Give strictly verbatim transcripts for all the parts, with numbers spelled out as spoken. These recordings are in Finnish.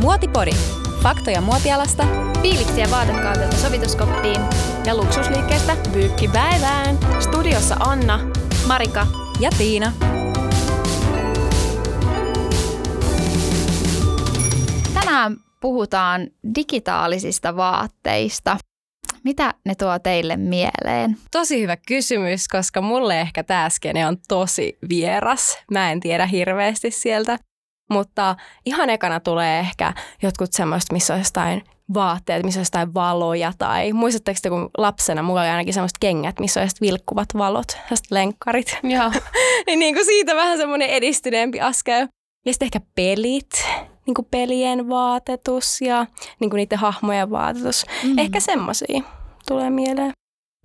Muotipori. Faktoja muotialasta, fiiliksiä vaatekaudelta sovituskoppiin ja luksusliikkeestä pyykkipäivään. Studiossa Anna, Marika ja Tiina. Tänään puhutaan digitaalisista vaatteista. Mitä ne tuo teille mieleen? Tosi hyvä kysymys, koska mulle ehkä tää skene on tosi vieras. Mä en tiedä hirveästi sieltä. Mutta ihan ekana tulee ehkä jotkut semmoista, missä on jostain vaatteet, missä on jostain valoja. Tai muistatteko te, kun lapsena mulla oli ainakin semmoiset kengät, missä on jostain vilkkuvat valot, jostain lenkkarit. Joo. Niin kuin siitä vähän semmoinen edistyneempi askel. Ja sitten ehkä pelit, niin kuin pelien vaatetus ja niin kuin niiden hahmojen vaatetus. Mm. Ehkä semmoisia tulee mieleen.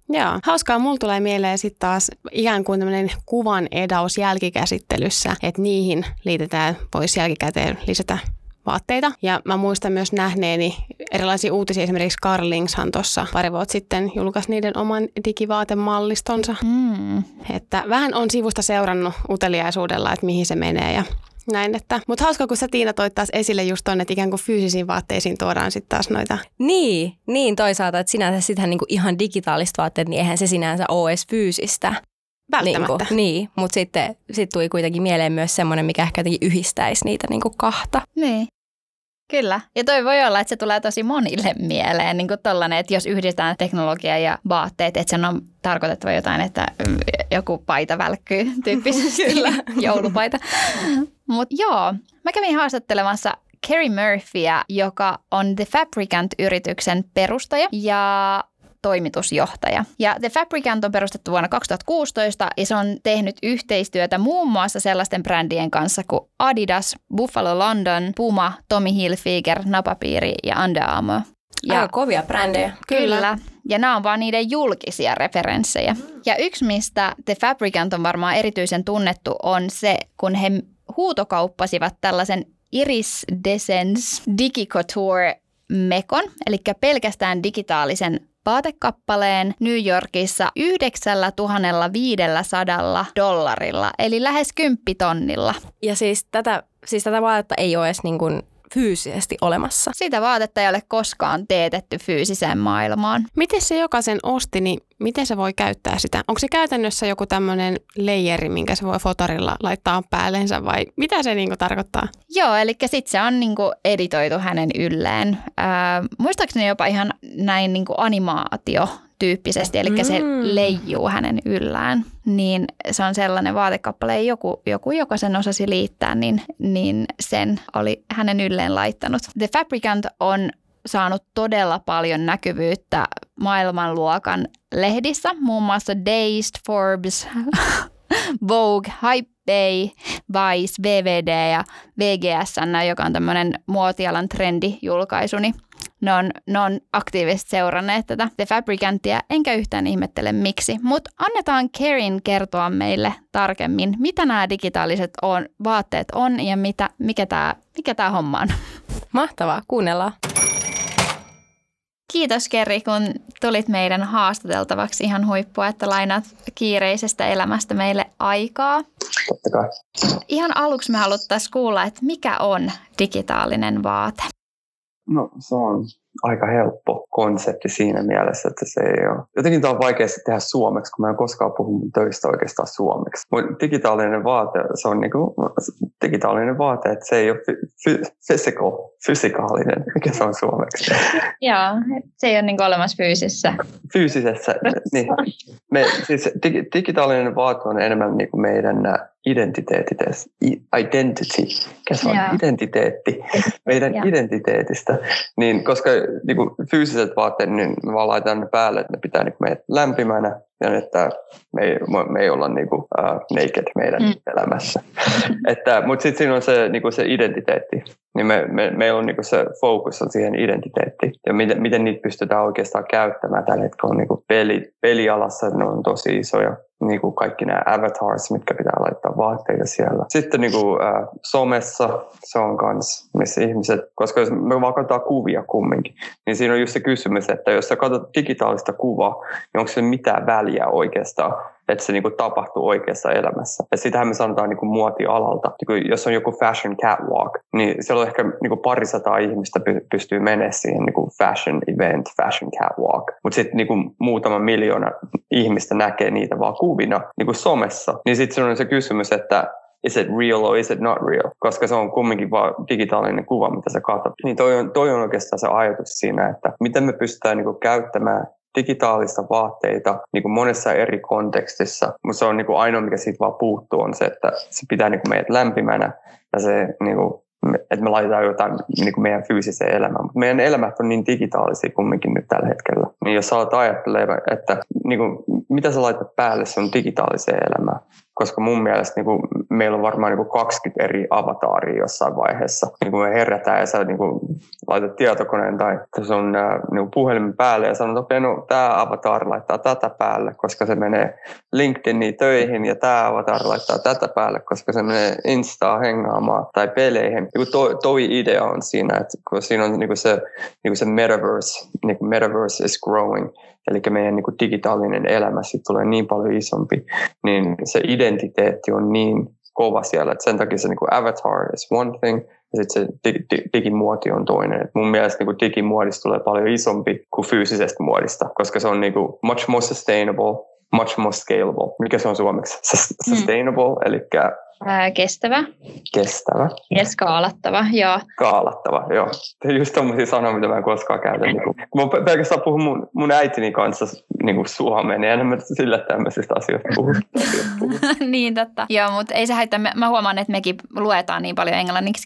Joo, hauskaa mulla tulee mieleen sitten taas ikään kuin tämmöinen kuvan edaus jälkikäsittelyssä, että niihin liitetään, voisi jälkikäteen lisätä vaatteita. Ja mä muistan myös nähneeni erilaisia uutisia, esimerkiksi Carlingshan tuossa pari vuotta sitten julkaisi niiden oman digivaatemallistonsa. Mm. Että vähän on sivusta seurannut uteliaisuudella, että mihin se menee ja näin, että. Mutta hauskaa, kun sä Tiina toit taas esille just ton, että ikään kuin fyysisiin vaatteisiin tuodaan sitten taas noita. Niin, niin toisaalta, että sinänsä sitähän niinku ihan digitaaliset vaatteet, niin eihän se sinänsä ole edes fyysistä. Välttämättä. Niin, niin. Mutta sitten sit tuli kuitenkin mieleen myös semmoinen, mikä ehkä jotenkin yhdistäisi niitä niinku kahta. Niin. Kyllä. Ja toi voi olla, että se tulee tosi monille mieleen, niin kuin tollainen, että jos yhdistetään teknologia ja vaatteet, että sen on tarkoitettava jotain, että joku paita välkkyy tyyppisesti, kyllä, joulupaita. Mutta joo, mä kävin haastattelemassa Kerry Murphyä, joka on The Fabricant-yrityksen perustaja ja toimitusjohtaja. Ja The Fabricant on perustettu vuonna kaksituhattakuusitoista ja se on tehnyt yhteistyötä muun muassa sellaisten brändien kanssa kuin Adidas, Buffalo London, Puma, Tommy Hilfiger, Napapiiri ja Under Armour. Ja aika kovia brändejä. Kyllä. Kyllä. Ja nämä on vaan niiden julkisia referenssejä. Ja yksi, mistä The Fabricant on varmaan erityisen tunnettu, on se, kun he huutokauppasivat tällaisen Iris Desens Digicouture mekon, eli pelkästään digitaalisen vaatekappaleen New Yorkissa yhdeksäntuhatta viisisataa dollarilla, eli lähes kymppitonnilla. Ja siis tätä, siis tätä vaatetta ei ole edes niin kuin fyysisesti olemassa. Sitä vaatetta ei ole koskaan teetetty fyysiseen maailmaan. Miten se jokaisen osti, niin miten se voi käyttää sitä? Onko se käytännössä joku tämmöinen leijeri, minkä se voi fotorilla laittaa päällensä vai mitä se niinku tarkoittaa? Joo, eli sitten se on niinku editoitu hänen ylleen. Äh, muistaakseni jopa ihan näin niinku animaatio tyyppisesti, eli mm. se leijuu hänen yllään. Niin se on sellainen vaatekappale, joku, joku joka sen osasi liittää, niin, niin sen oli hänen ylleen laittanut. The Fabricant on saanut todella paljon näkyvyyttä maailmanluokan lehdissä, muun muassa Dazed, Forbes, Vogue, Hype Bay, Vice, V V D ja V G S N, joka on tämmöinen muotialan trendijulkaisu, niin Ne on, ne on aktiivisesti seuranneet tätä The Fabricantia, enkä yhtään ihmettele miksi, mutta annetaan Kerryn kertoa meille tarkemmin, mitä nämä digitaaliset on, vaatteet on ja mitä, mikä tämä mikä tää homma on. Mahtavaa, kuunnellaan. Kiitos Kerry, kun tulit meidän haastateltavaksi. Ihan huippua, että lainat kiireisestä elämästä meille aikaa. Totta kai. Ihan aluksi me haluttaisiin kuulla, että mikä on digitaalinen vaate? No se on aika helppo konsepti siinä mielessä, että se ei ole. Jotenkin tämä on vaikea tehdä suomeksi, kun mä en koskaan puhu mun töistä oikeastaan suomeksi. Mun digitaalinen vaate, se on niinku digitaalinen vaate, että se ei ole fy- physical, fysikaalinen, mikä se on suomeksi. Joo, se ei ole niinku olemassa fyysisessä. Fyysisessä, niin. Me, siis dig- digitaalinen vaate on enemmän niinku meidän identiteetit, identity, mikä se on yeah. identiteetti, meidän yeah. identiteetistä, niin koska niin kuin fyysiset vaatteet, niin me vaan laitetaan ne päälle, että ne pitää niin meidät lämpimänä ja että me ei, me ei olla niin kuin, uh, naked meidän mm. elämässä. Mutta sitten siinä on se, niin kuin se identiteetti, niin me, me, meillä on niin kuin se fokus on siihen identiteettiin ja miten, miten niitä pystytään oikeastaan käyttämään tällä hetkellä niin kuin peli, pelialassa, ne on tosi isoja. Niin kuin kaikki nämä avatars, mitkä pitää laittaa vaatteita siellä. Sitten niin kuin, ä, somessa se on kans, missä ihmiset, koska jos me vaan katsotaan kuvia kumminkin, niin siinä on just se kysymys, että jos sä katsot digitaalista kuvaa, niin onko se mitään väliä oikeastaan, että se niinku tapahtuu oikeassa elämässä. Ja sitähän me sanotaan niinku muotialalta. Niinku jos on joku fashion catwalk, niin siellä on ehkä niinku parisataa ihmistä pystyy menemään siihen niinku fashion event, fashion catwalk. Mutta sitten niinku muutama miljoona ihmistä näkee niitä vaan kuvina niinku somessa. Niin sitten se on se kysymys, että is it real or is it not real? Koska se on kumminkin vaan digitaalinen kuva, mitä sä katsot. Niin toi on, toi on oikeastaan se ajatus siinä, että miten me pystytään niinku käyttämään digitaalista vaatteita niinku monessa eri kontekstissa. Mutta se on niinku ainoa, mikä siitä vaan puuttuu, on se, että se pitää niinku meidät lämpimänä ja se niinku, että me laitetaan jotain niinku meidän fyysiseen elämään. Mut meidän elämät on niin digitaalisia kumminkin nyt tällä hetkellä. Niin jos sä alat ajattelemaan, että niinku, mitä sä laitat päälle sun digitaaliseen elämään? Koska mun mielestä niin kuin, meillä on varmaan niin kuin kaksikymmentä eri avataaria jossain vaiheessa. Niin kuin me herätään ja sä niin kuin, laitat tietokoneen tai sun niin kuin puhelimen päälle ja sanot, okei, okay, no tämä avatar laittaa tätä päälle, koska se menee LinkedIniin töihin ja tämä avatar laittaa tätä päälle, koska se menee Instaa hengaamaan tai peleihin. Niin toi, toi idea on siinä, että kun siinä on niin kuin se, niin kuin se metaverse, niin kuin metaverse is growing, eli meidän niin kuin digitaalinen elämä siitä tulee niin paljon isompi, niin se identiteetti on niin kova siellä, että sen takia se niin kuin avatar is one thing, ja sitten se dig, dig, digimuoti on toinen. Et mun mielestä niin kuin digimuodista tulee paljon isompi kuin fyysisestä muodista, koska se on niin kuin much more sustainable, much more scalable. Mikä se on suomeksi? Sustainable, mm. eli kestävä. Kestävä. Ja skaalattava, joo. Skaalattava, joo. Just tommosia sanoja, mitä mä en koskaan käytä. Mä oon pelkästään puhun mun, mun äitini kanssa niin kuin suomeen, niin enhän mä sillä tämmöisistä asioista puhun. Niin, totta. Joo, mutta ei se haittaa. Mä huomaan, että mekin luetaan niin paljon englanniksi,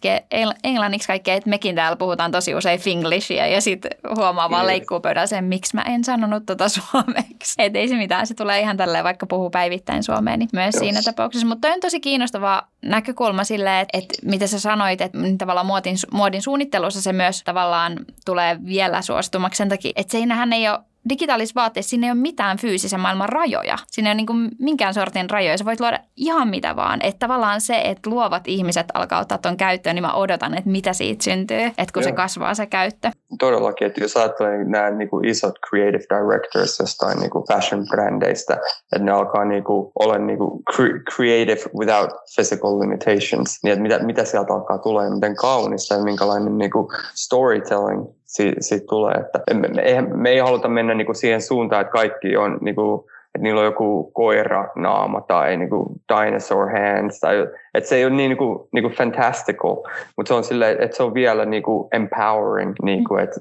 englanniksi kaikkea, että mekin täällä puhutaan tosi usein finglishia, ja sit huomaa vaan leikkuupöydän sen, miksi mä en sanonut tota suomeksi. Että ei se mitään, se tulee ihan tälleen, vaikka puhuu päivittäin suomea, niin myös Jos. siinä tapauksessa. Mutta toi on tosi kiinnostava näkökulma silleen, että, että mitä sä sanoit, että tavallaan muodin, muodin suunnittelussa se myös tavallaan tulee vielä suositumaksi sen takia, että siinähän ei ole digitaalisissa vaatteissa, siinä ei ole mitään fyysisen maailman rajoja. Siinä ei ole niin kuin minkään sortin rajoja. Sä voit luoda ihan mitä vaan. Että tavallaan se, että luovat ihmiset alkaa ottaa ton käyttöön, niin mä odotan, että mitä siitä syntyy, että kun Joo. se kasvaa se käyttö. Todellakin, että jos ajattelee nämä niin kuin isot creative directors jostain niin kuin fashion brändeistä, että ne alkaa niin kuin olla niin kuin creative without physical limitations. Niin, että mitä, mitä sieltä alkaa tulee, miten kaunista ja minkälainen niin kuin storytelling Si- siitä tulee, että me, me, me ei haluta mennä niinku siihen suuntaan, että kaikki on, niinku, että niillä on joku koiranaama tai niinku dinosaur hands, tai, että se ei ole niin niinku, niinku fantastical, mutta se on silleen, että se on vielä niinku empowering, niinku, että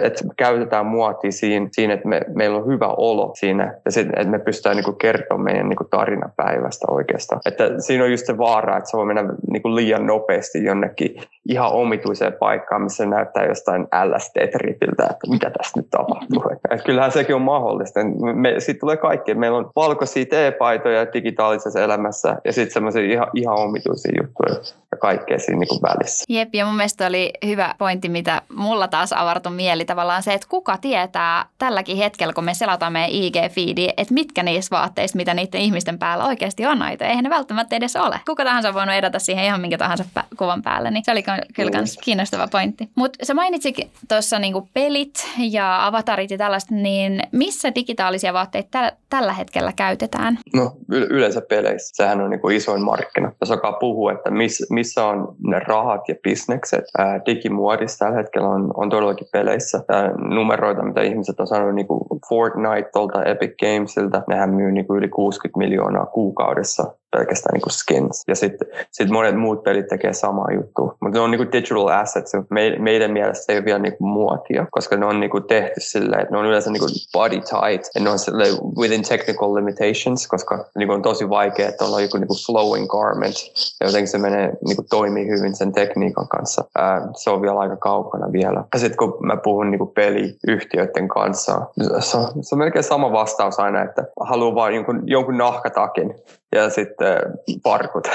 et käytetään muotia siinä, siinä että me, meillä on hyvä olo siinä, ja sit, että me pystytään niinku kertomaan meidän niinku tarina päivästä oikeastaan. Että siinä on just se vaara, että se voi mennä niinku liian nopeasti jonnekin ihan omituiseen paikkaan, missä näyttää jostain L S D-tripiltä, että mitä tässä nyt tapahtuu. Et kyllähän sekin on mahdollista. Me, siitä tulee kaikkea. Meillä on valkoisia teepaitoja digitaalisessa elämässä ja sitten semmoisia ihan, ihan omituisia juttuja ja kaikkea siinä niin kuin välissä. Jep, ja mun mielestä oli hyvä pointti, mitä mulla taas avartui mieli tavallaan se, että kuka tietää tälläkin hetkellä, kun me selataan meidän I G-feediä, että mitkä niissä vaatteissa, mitä niiden ihmisten päällä oikeasti on aito. Eihän ne välttämättä edes ole. Kuka tahansa on voinut edata siihen ihan minkä tahansa pä- kuvan päälle, niin se oli kyllä kans kiinnostava pointti. Mutta sä mainitsikin tuossa niinku pelit ja avatarit ja tällaista, niin missä digitaalisia vaatteita täl- tällä hetkellä käytetään? No yleensä peleissä. Sehän on niinku isoin markkina. Jos alkaa puhua, että miss, missä on ne rahat ja bisnekset. Ää, digimuodissa tällä hetkellä on, on todellakin peleissä. Ää, numeroita, mitä ihmiset on sanonut, niinku Fortnite tuolta Epic Gamesilta, nehän myy niinku yli kuusikymmentä miljoonaa kuukaudessa pelkästään niinku skins. Ja sitten sit monet muut pelit tekee samaa juttua. Mutta ne on niinku digital assets. Me, meidän mielestä ei ole vielä niinku muotia, koska ne on niinku tehty silleen, että ne on yleensä niinku body tight. Ja ne on silleen within technical limitations, koska niinku on tosi vaikea, että on joku niinku flowing garment. Ja jotenkin se menee, niinku toimii hyvin sen tekniikan kanssa. Ää, se on vielä aika kaukana vielä. Ja sitten kun mä puhun niinku peliyhtiöiden kanssa, se on, se on melkein sama vastaus aina, että haluaa vaan jonkun, jonkun nahkatakin. Ja sitten parkut.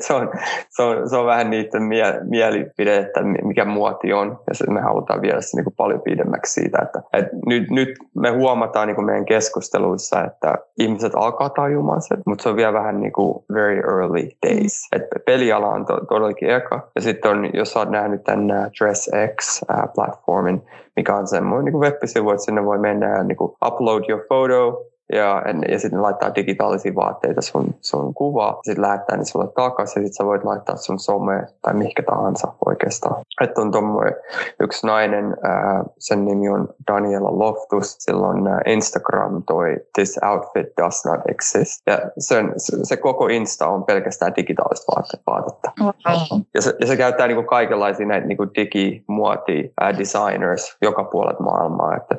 se, on, se, on, se on vähän niiden mie- mielipide, että mikä muoti on. Ja se, me halutaan viedä se niinku paljon pidemmäksi siitä. Että, et nyt, nyt me huomataan niinku meidän keskusteluissa, että ihmiset alkaa tajumaan sen. Mutta se on vielä vähän niinku very early days. Et peliala on to- todellakin eka. Ja sitten on, jos olet nähnyt tämän DressX-platformin, mikä on semmoinen niinku web-sivu, että sinne voi mennä ja niinku upload your photo. Ja, ja sitten ne laittaa digitaalisia vaatteita sun, sun kuvaa. Sitten lähettää ne sulle takas ja sitten sä voit laittaa sun someen tai mihinkä tahansa oikeastaan. Että on tommoinen yksi nainen, äh, sen nimi on Daniela Loftus. Silloin äh, Instagram toi This Outfit Does Not Exist. Ja sen, se, se koko Insta on pelkästään digitaalista vaatetta. Okay. Ja, se, ja se käyttää niinku kaikenlaisia näitä niinku digimuotia, äh, designers joka puolelta maailmaa. Että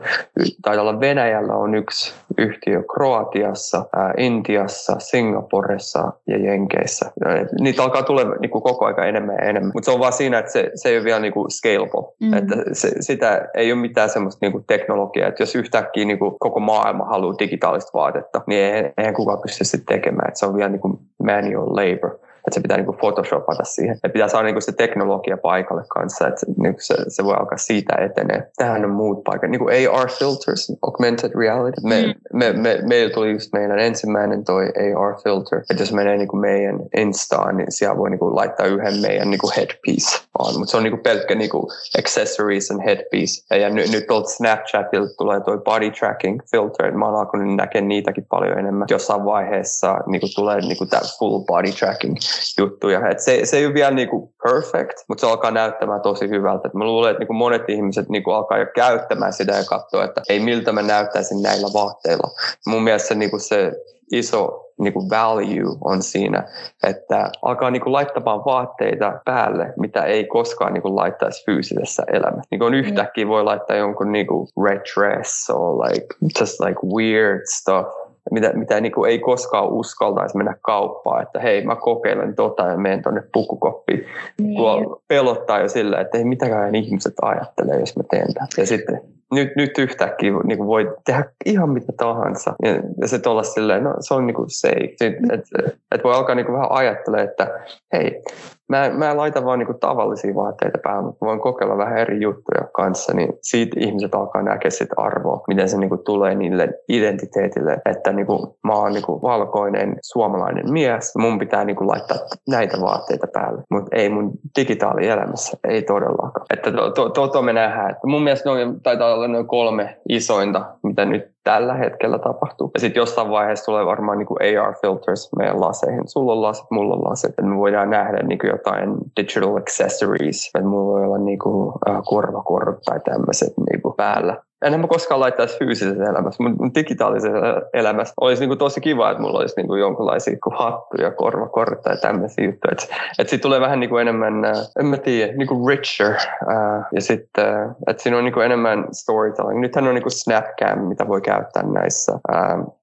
taitaa olla Venäjällä on yksi yhtiö Kroatiassa, ää, Intiassa, Singaporessa ja Jenkeissä. Niitä alkaa tulla niinku koko ajan enemmän ja enemmän. Mutta se on vaan siinä, että se, se ei ole vielä niinku scalable. Mm. Että se, sitä ei ole mitään semmoista niinku teknologiaa. Että jos yhtäkkiä niinku koko maailma haluaa digitaalista vaatetta, niin eihän, eihän kukaan pysty sitä tekemään. Että se on vielä niinku manual labor. Että se pitää niinku photoshopata siihen. Ja pitää saada niinku se teknologia paikalle kanssa, että niinku se, se voi alkaa siitä etenee. Tähän on muut paikat. Niinku A R filters, augmented reality. Me, mm. me, me, meillä tuli just meidän ensimmäinen toi A R filter. Että jos menee niinku meidän Instaan, niin siellä voi niinku laittaa yhden meidän niinku headpiece on. Mutta se on niinku pelkkä niinku accessories and headpiece. Ja nyt, nyt tuolta Snapchatilta tulee toi body tracking filter. Mä oon alkanut näkemään niitäkin paljon enemmän. Jossain vaiheessa niinku tulee niinku tää full body tracking juttuja. Et se, se ei ole vielä niinku perfect, mutta se alkaa näyttämään tosi hyvältä. Et mä luulen, että niinku monet ihmiset niinku alkaa jo käyttämään sitä ja katsoa, että ei miltä mä näyttäisin näillä vaatteilla. Mun mielestä se, niinku se iso niinku value on siinä, että alkaa niinku laittamaan vaatteita päälle, mitä ei koskaan niinku laittaisi fyysisessä elämässä. Niinku on yhtäkkiä voi laittaa jonkun niinku red dress or like just like weird stuff. Mitä, mitä niin kuin ei koskaan uskaltaisi mennä kauppaan, että hei, mä kokeilen tota ja menen tonne pukukoppiin. Niin. Tuo pelottaa jo sillä, että ei mitäkään ihmiset ajattelee, jos mä teen tämän. Ja sitten nyt, nyt yhtäkkiä niin kuin voi tehdä ihan mitä tahansa. Ja, ja se olla silleen, no se on niin kuin safe. Sitten, et, et voi alkaa niin kuin vähän ajattelemaan, että hei, Mä, mä laitan vaan niinku tavallisia vaatteita päähän, mutta voin kokeilla vähän eri juttuja kanssa, niin siitä ihmiset alkaa näkee sit arvoa, miten se niinku tulee niille identiteetille, että niinku mä oon niinku valkoinen suomalainen mies, mun pitää niinku laittaa näitä vaatteita päälle, mutta ei mun digitaalielämässä, ei todellakaan. Että to, to, to, to me nähdään. Että mun mielestä noin, taitaa olla noin kolme isointa, mitä nyt tällä hetkellä tapahtuu. Ja sitten jossain vaiheessa tulee varmaan niinku A R-filters meidän laseihin. Sulla on lasit, mulla on lasit. Et me voidaan nähdä niinku jotain digital accessories. Et mulla voi olla niinku, äh, korvakorut tai tämmöiset niinku päällä. En mä koskaan laittaisi fyysisessä elämässä, mutta digitaalisessa elämässä olisi niinku tosi kiva, että mulla olisi niinku jonkinlaisia hattuja, korvakortta ja tämmöisiä juttuja. Että et siitä tulee vähän niinku enemmän, en mä tiedä, niinku richer. Uh, ja sitten, uh, että siinä on niinku enemmän storytelling. Nythän on niinku Snapcam, mitä voi käyttää näissä uh,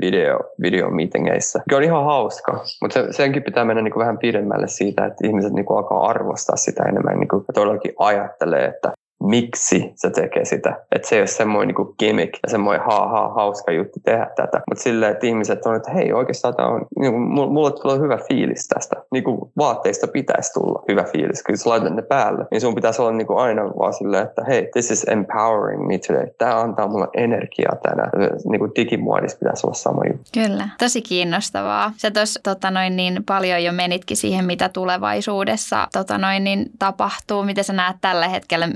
video, videomeetingeissä. Se on ihan hauska, mutta senkin pitää mennä niinku vähän pidemmälle siitä, että ihmiset niinku alkaa arvostaa sitä enemmän niinku, ja todellakin ajattelee, että miksi se tekee sitä. Että se ei ole semmoinen niinku gimmick ja semmoinen haa haa hauska juttu tehdä tätä. Mutta silleen, että ihmiset on, että hei oikeastaan tämä on, niinku, mulle tulee hyvä fiilis tästä. Niinku vaatteista pitäisi tulla hyvä fiilis. Kun sä laitat ne päälle, niin sun pitäisi olla niinku aina vaan silleen, että hei, this is empowering me today. Tämä antaa mulle energiaa tänään. Niinku digimuodissa pitäisi olla sama juttu. Kyllä, tosi kiinnostavaa. Sä tuossa tota noin niin paljon jo menitkin siihen, mitä tulevaisuudessa tota noin niin tapahtuu. Miten sä näet tällä hetkellä,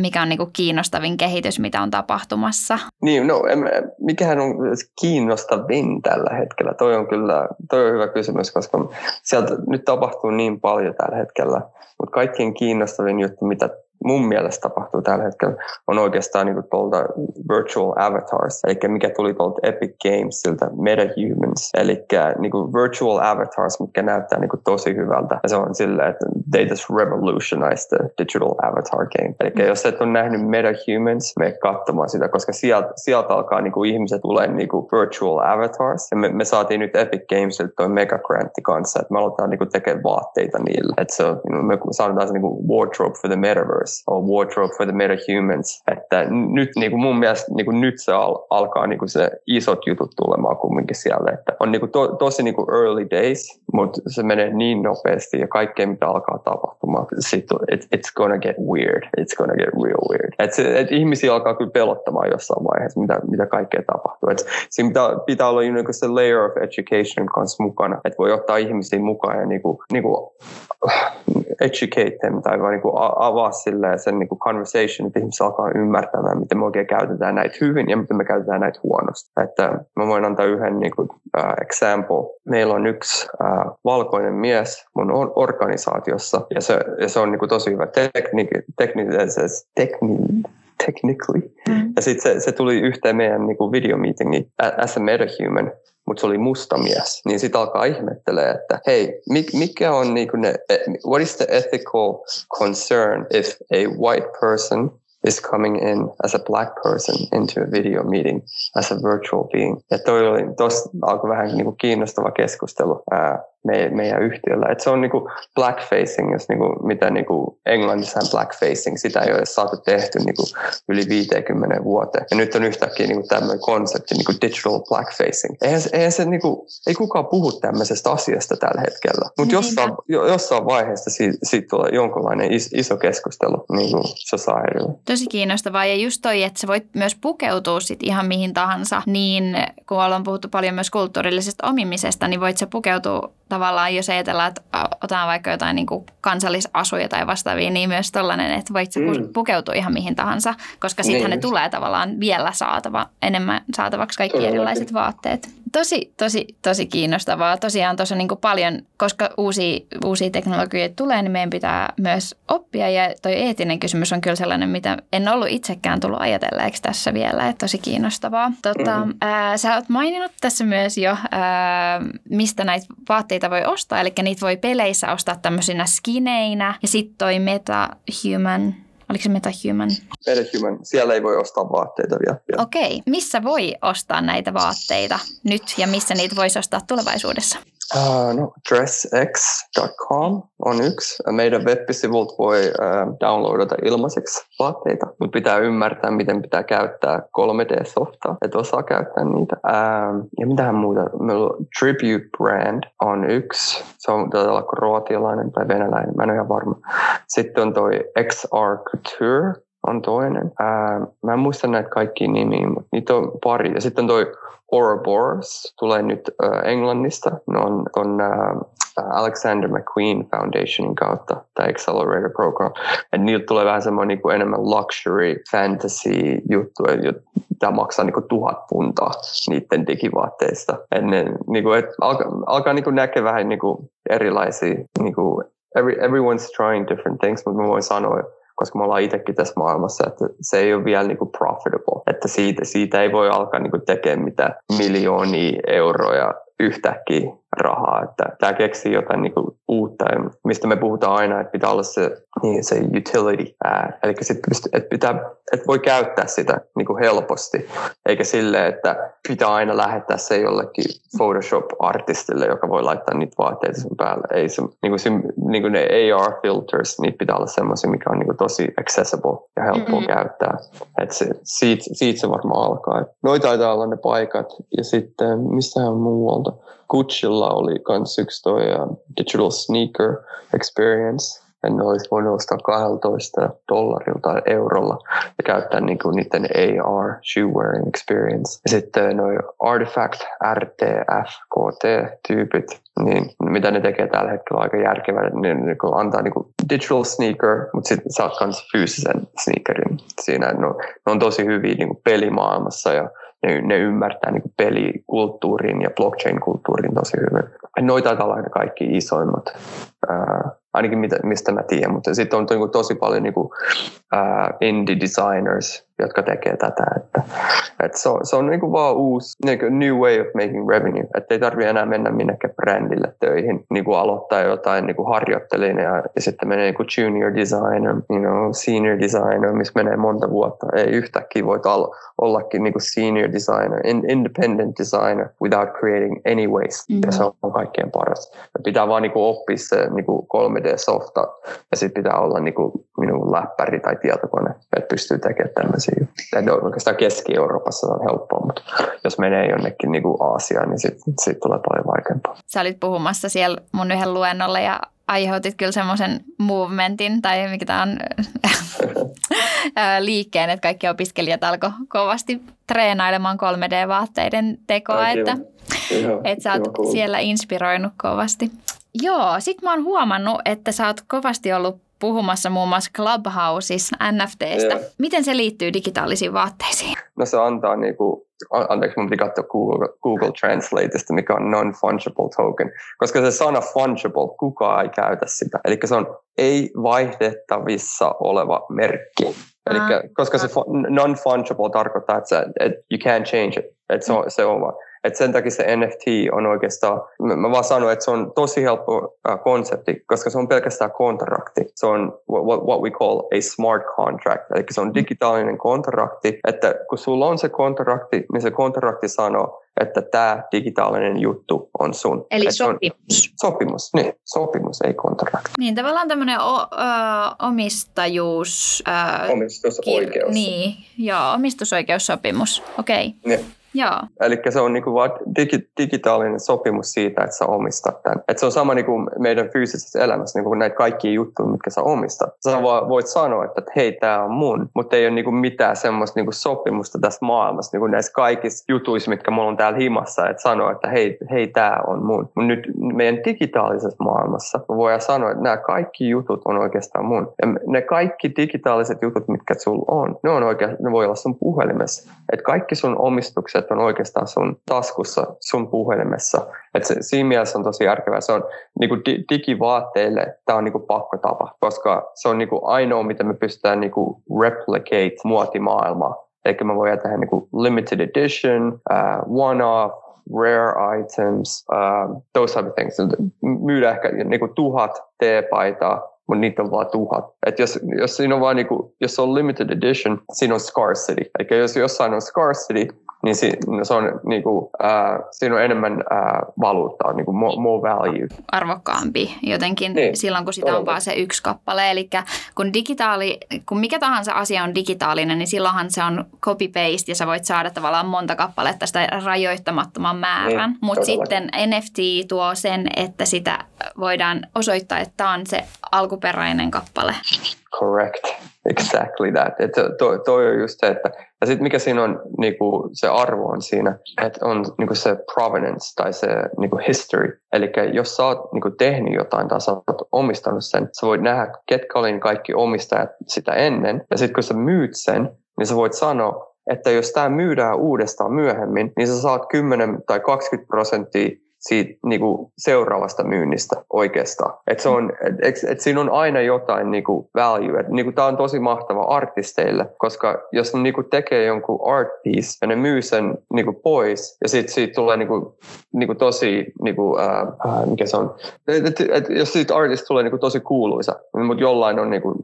mikä on niinku kiinnostavin kehitys, mitä on tapahtumassa? Niin, no mikähän on kiinnostavin tällä hetkellä? Toi on kyllä toi on hyvä kysymys, koska sieltä nyt tapahtuu niin paljon tällä hetkellä. Mutta kaikkein kiinnostavin juttu, mitä mun mielestä tapahtuu tällä hetkellä, on oikeastaan niinku tuolta virtual avatars, eli mikä tuli tuolta Epic Gamesilta, Metahumans, eli niinku virtual avatars, mikä näyttää niinku tosi hyvältä. Ja se on silleen, että they just revolutionized the digital avatar game. Eli jos et ole nähnyt Metahumans, me katsomaan sitä, koska sieltä, sieltä alkaa niinku ihmiset tulee niinku virtual avatars, ja me, me saatiin nyt Epic Gamesilta toi mega grantti kanssa, että me aloitetaan niinku tekemään vaatteita niillä. Että se on, me sanotaan se niinku wardrobe for the metaverse, or wardrobe for the metahumans. Että nyt niinku mun mielestä niinku nyt se al- alkaa niinku se isot jutut tulemaan kumminkin siellä, että on niinku to- tosi niinku early days, Mutta se menee niin nopeasti ja kaikkea, mitä alkaa tapahtumaan, sitten it, it's gonna get weird. It's gonna get real weird. Et se, et ihmisiä alkaa kyllä pelottamaan jossain vaiheessa, mitä, mitä kaikkea tapahtuu. Et siinä pitää, pitää olla niin kuin se layer of education kanssa mukana, että voi ottaa ihmisiä mukaan ja niin kuin, niin kuin educate them, tai vaan niin kuin avaa silleen sen niin kuin conversation, että ihmiset alkaa ymmärtämään, miten me oikein käytetään näitä hyvin ja miten me käytetään näitä huonosti. Että mä voin antaa yhden niin kuin, uh, example. Meillä on yksi uh, valkoinen mies mun organisaatiossa, ja se, ja se on niinku tosi hyvä teknik- teknisessä tekni- technically. Mm. Ja sitten se, se tuli yhteen meidän niinku videomeetingiin as a metahuman, mutta se oli musta mies. Niin sitten alkaa ihmettelee, että hei, mikä on niinku ne, what is the ethical concern if a white person is coming in as a black person into a video meeting as a virtual being. Ja toi oli, tossa alkoi vähän niinku kiinnostava keskustelu ää, me, meidän yhtiöllä. Et se on niinku blackfacing, jos niinku, mitä niinku Englannissa on blackfacing, sitä ei ole saatu tehty niinku yli viisikymmentä vuoteen. Ja nyt on yhtäkkiä niinku tämmöinen konsepti, niinku digital blackfacing. Eihän, eihän se niinku, ei kukaan puhu tämmöisestä asiasta tällä hetkellä. Mutta jossain, jossain vaiheessa siitä, siitä tulee jonkinlainen is, iso keskustelu niinku societylle. Tosi kiinnostavaa, ja just toi, että sä voit myös pukeutua sit ihan mihin tahansa, niin kun ollaan puhuttu paljon myös kulttuurillisesta omimisesta, niin voit sä pukeutua tavallaan, jos ajatellaan, että otetaan vaikka jotain niin kuin kansallisasuja tai vastaavia, niin myös tollainen, että voit sä mm. pukeutua ihan mihin tahansa, koska sittenhän niin. Ne tulee tavallaan vielä saatava, enemmän saatavaksi kaikki Todellakin. Erilaiset vaatteet. Tosi, tosi, tosi kiinnostavaa. Tosiaan tuossa niin kuin paljon, koska uusia, uusia teknologioita tulee, niin meidän pitää myös oppia. Ja toi eettinen kysymys on kyllä sellainen, mitä en ollut itsekään tullut ajatelleeksi tässä vielä. Että tosi kiinnostavaa. Tota, mm-hmm. ää, sä oot maininnut tässä myös jo, ää, mistä näitä vaatteita voi ostaa. Eli niitä voi peleissä ostaa tämmöisinä skineinä. Ja sitten toi Metahuman. Oliko se Metahuman? Metahuman. Siellä ei voi ostaa vaatteita vielä. Okei. Okay. Missä voi ostaa näitä vaatteita nyt ja missä niitä voisi ostaa tulevaisuudessa? Uh, no, dress x dot com on yksi. Meidän web-sivulta voi uh, downloadata ilmaiseksi vaatteita, mutta pitää ymmärtää, miten pitää käyttää kolme D-softaa, että osaa käyttää niitä. Uh, ja mitähän muuta? Tribute Brand on yksi. Se on todella kroatialainen tai venäläinen, mä en ole ihan varma. Sitten on toi X R Couture on toinen. Uh, mä en muista näitä kaikkia nimiä, mutta niitä on pari. Ja sitten on toi Ouroboros tulee nyt uh, Englannista. Ne on, on uh, Alexander McQueen Foundationin kautta, tai Accelerator Program. Et niiltä tulee vähän semmoinen niin enemmän luxury, fantasy juttu. Tämä maksaa niin kuin tuhat puntaa niiden digivaatteista. Et ne, niin kuin, et alkaa, alkaa niin näkee vähän niin kuin erilaisia. Niin kuin every, everyone's trying different things, mutta mä voin sanoa, koska me ollaan itsekin tässä maailmassa, että se ei ole vielä niinku profitable. Että siitä, siitä ei voi alkaa niinku tekemään mitään miljoonia euroja yhtäkkiä rahaa. Että tämä keksii jotain niinku uutta, mistä me puhutaan aina, että pitää olla se, niin, se utility. Ää, eli sit pyst- et pitää, et voi käyttää sitä niinku helposti, eikä sille, että pitää aina lähettää se jollekin Photoshop-artistille, joka voi laittaa niitä vaatteita sun päälle. Ei se, niinku, se, niinku ne A R filters, niitä pitää olla semmoisia, mikä on niinku tosi accessible ja helppoa mm-hmm. käyttää. Et se, siitä, siitä se varmaan alkaa. Noita taitaa olla ne paikat. Ja sitten, mistähän muualta? Gucciilla oli kans yksi toi uh, Digital Sneaker Experience. En olisi voinut ostaa kaksitoista dollarilta tai eurolla ja käyttää niinku niiden A R, shoe wearing experience. Ja sitten noi Artifact, R T F K T-tyypit, niin mitä ne tekee tällä hetkellä aika järkevää, ne niinku antaa niinku digital sneaker, mutta sitten saat myös fyysisen sneakerin. Siinä ne on, ne on tosi hyviä niinku pelimaailmassa ja Ne, ne ymmärtää niin pelikulttuurin ja blockchain-kulttuurin tosi hyvin. Noita taitaa olla kaikki isoimmat, äh, ainakin mitä, mistä mä tiedän. Mutta sitten on to, tosi paljon niin kuin, äh, indie designers, jotka tekee tätä. Että, et se on, se on niin kuin vaan uusi niin new way of making revenue. Että ei tarvitse enää mennä minnekään brändille töihin. Niin kuin aloittaa jotain niin kuin harjoittelin ja, ja sitten menee niin kuin junior designer, you know, senior designer, missä menee monta vuotta. Ei yhtäkkiä voit al- ollakin niin kuin senior designer, in- independent designer without creating any waste. Mm. Ja se on kaikkein paras. Ja pitää vaan niin kuin oppia se niin kuin kolme D softa ja sitten pitää olla niin kuin, minun läppäri tai tietokone, että pystyy tekemään tämmöisiä. Tai oikeastaan Keski-Euroopassa on helppoa, mutta jos menee jonnekin niin kuin Aasiaan, niin sitten sit tulee paljon vaikeampaa. Sä olit puhumassa siellä mun yhden luennolla ja aiheutit kyllä semmoisen movementin, tai mikä tämä on, liikkeen, että kaikki opiskelijat alkoi kovasti treenailemaan kolme D-vaatteiden tekoa, Ai, että, ihan, että sä oot cool. siellä inspiroinut kovasti. Joo, sit mä oon huomannut, että sä oot kovasti ollut puhumassa muun muassa Clubhouseissa N F T:stä. Yeah. Miten se liittyy digitaalisiin vaatteisiin? No se antaa niinku, anteeksi mun piti katsoa Google, Google Translateista, mikä on non-fungible token, koska se sana fungible, kukaan ei käytä sitä. Eli se on ei vaihdettavissa oleva merkki. Elikkä, ah, koska se non-fungible tarkoittaa, että et you can't change it, että se, mm. se on vaan. Et sen takia se N F T on oikeastaan, mä vaan sanon, että se on tosi helppo konsepti, koska se on pelkästään kontrakti. Se on what we call a smart contract, eli se on digitaalinen kontrakti, että kun sulla on se kontrakti, niin se kontrakti sanoo, että tämä digitaalinen juttu on sun. Eli et sopimus. On, sopimus, niin. Sopimus, ei kontrakti. Niin, tavallaan tämmöinen o, ö, omistajuus... Ö, omistusoikeus. Kir- niin, joo, omistusoikeussopimus, okei. Okay. Niin. Joo. Eli se on niinku vaan digi- digitaalinen sopimus siitä, että sä omistat tämän. Et se on sama niinku meidän fyysisessä elämässä, niinku näitä kaikkia juttuja, mitkä sä omistat. Sä vaan voit sanoa, että hei, tää on mun, mutta ei ole niinku mitään semmoista niinku sopimusta tässä maailmassa, niinku näissä kaikissa jutuissa, mitkä mulla on täällä himassa, että sanoa, että hei, hei tää on mun. Mut nyt meidän digitaalisessa maailmassa voidaan sanoa, että nämä kaikki jutut on oikeastaan mun. Ja ne kaikki digitaaliset jutut, mitkä sulla on, ne, on oikea- ne voi olla sun puhelimessa. Et kaikki sun omistukset on oikeastaan sun taskussa, sun puhelimessa. Et se, siinä mielessä on tosi järkevää. Se on niinku di, digivaatteille, tämä on niinku pakko tapa, koska se on niinku ainoa, miten me pystytään niinku replicate muotimaailmaa. Eli me voidaan tehdä niinku limited edition, uh, one-off, rare items, uh, those type of things. Myydä ehkä niinku tuhat teepaitaa, mutta niitä on vaan tuhat. Et jos, jos, siinä on vaan niinku, jos on limited edition, siinä on scarcity. Eli jos jossain on scarcity, niin si- se on, niinku, äh, siinä on enemmän äh, valuuttaa, niinku more, more value. Arvokkaampi jotenkin niin, silloin, kun sitä todella on vaan se yksi kappale. Eli kun, digitaali, kun mikä tahansa asia on digitaalinen, niin silloinhan se on copy-paste ja sä voit saada tavallaan monta kappaletta sitä rajoittamattoman määrän. Niin, mutta sitten N F T tuo sen, että sitä voidaan osoittaa, että tämä on se alkuperäinen kappale. Correct. Exactly that. Et toi, toi on just se, että ja sitten mikä siinä on, niinku, se arvo on siinä, että on niinku, se provenance tai se niinku, history. Eli jos sä oot niinku, tehnyt jotain tai sä oot omistanut sen, sä voit nähdä, ketkä oli kaikki omistajat sitä ennen. Ja sitten kun sä myyt sen, niin sä voit sanoa, että jos tää myydään uudestaan myöhemmin, niin sä saat kymmenen tai kaksikymmentä prosenttia siitä niinku, seuraavasta myynnistä oikeastaan. Et se on, et, et, et siinä on aina jotain niinku, value. Et, niinku, tää on tosi mahtava artisteille, koska jos ne niinku, tekee jonkun art piece ja ne myy sen niinku, pois, ja sit siitä tulee niinku, niinku, tosi, niinku, äh, mikä se on, et, et, et, jos siitä artista tulee niinku, tosi kuuluisa, mutta jollain on niinku,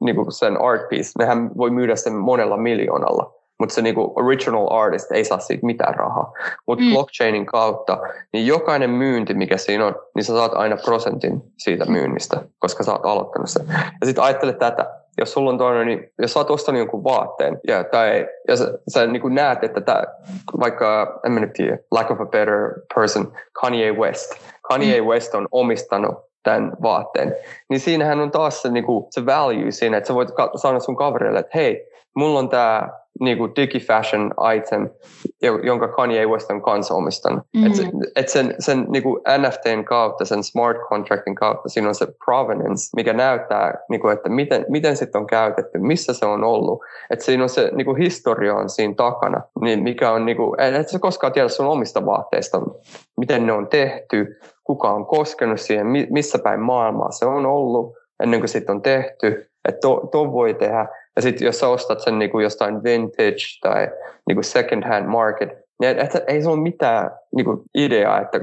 niinku, sen art piece, nehän voi myydä sen monella miljoonalla. Mutta se niinku original artist ei saa siitä mitään rahaa. Mutta mm. blockchainin kautta, niin jokainen myynti, mikä siinä on, niin sä saat aina prosentin siitä myynnistä, koska sä oot aloittanut sen. Ja sit ajattele tätä. Jos sulla on toinen, niin jos sä oot ostanut jonkun vaatteen, ja, tai ja sä, sä niin kuin näet, että tää, vaikka, en mä nyt tiedä, lack of a better person, Kanye West. Kanye mm. West on omistanut tämän vaatteen. Niin siinähän on taas se, niin kuin, se value siinä, että sä voit ka- sanoa sun kavereille, että hei, mulla on tää niinku digifashion item, jonka Kanye West on kanssa omistanut. Mm-hmm. Et sen, et sen, sen niinku N F T:n kautta, sen smart contractin kautta, siinä on se provenance, mikä näyttää, niinku, että miten, miten sitten on käytetty, missä se on ollut. Et siinä on se niinku, historia on siinä takana, niin mikä on, niinku, et sä koskaan tiedä sun omista vaatteista, miten ne on tehty, kuka on koskenut siihen, missä päin maailmaa se on ollut, ennen kuin sitten on tehty, että to, to voi tehdä. Ja sitten jos sä ostat sen niinku jostain vintage tai niinku second hand market, niin et, et, ei se ole mitään niinku ideaa, että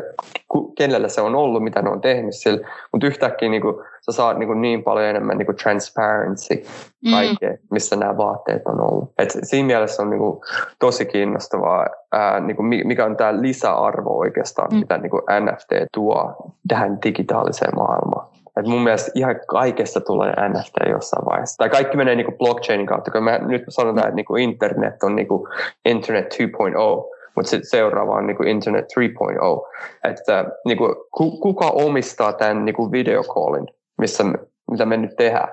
ku, kenellä se on ollut, mitä ne on tehnyt sillä. Mutta yhtäkkiä niinku, sä saat niinku niin paljon enemmän niinku transparency kaikkea, mm. missä nämä vaatteet on ollut. Et siinä mielessä on niinku tosi kiinnostavaa, ää, niinku, mikä on tämä lisäarvo oikeastaan, mm. mitä niinku N F T tuo tähän digitaaliseen maailmaan. Et mun mielestä ihan kaikesta tulee N F T jossain vaiheessa. Tai kaikki menee niinku blockchainin kautta, kun mä nyt sanotaan, että niinku internet on niinku internet two point oh, mutta sitten seuraava on niinku internet three point oh. Että niinku, kuka omistaa tämän niinku videocallin, missä me, mitä me nyt tehdään.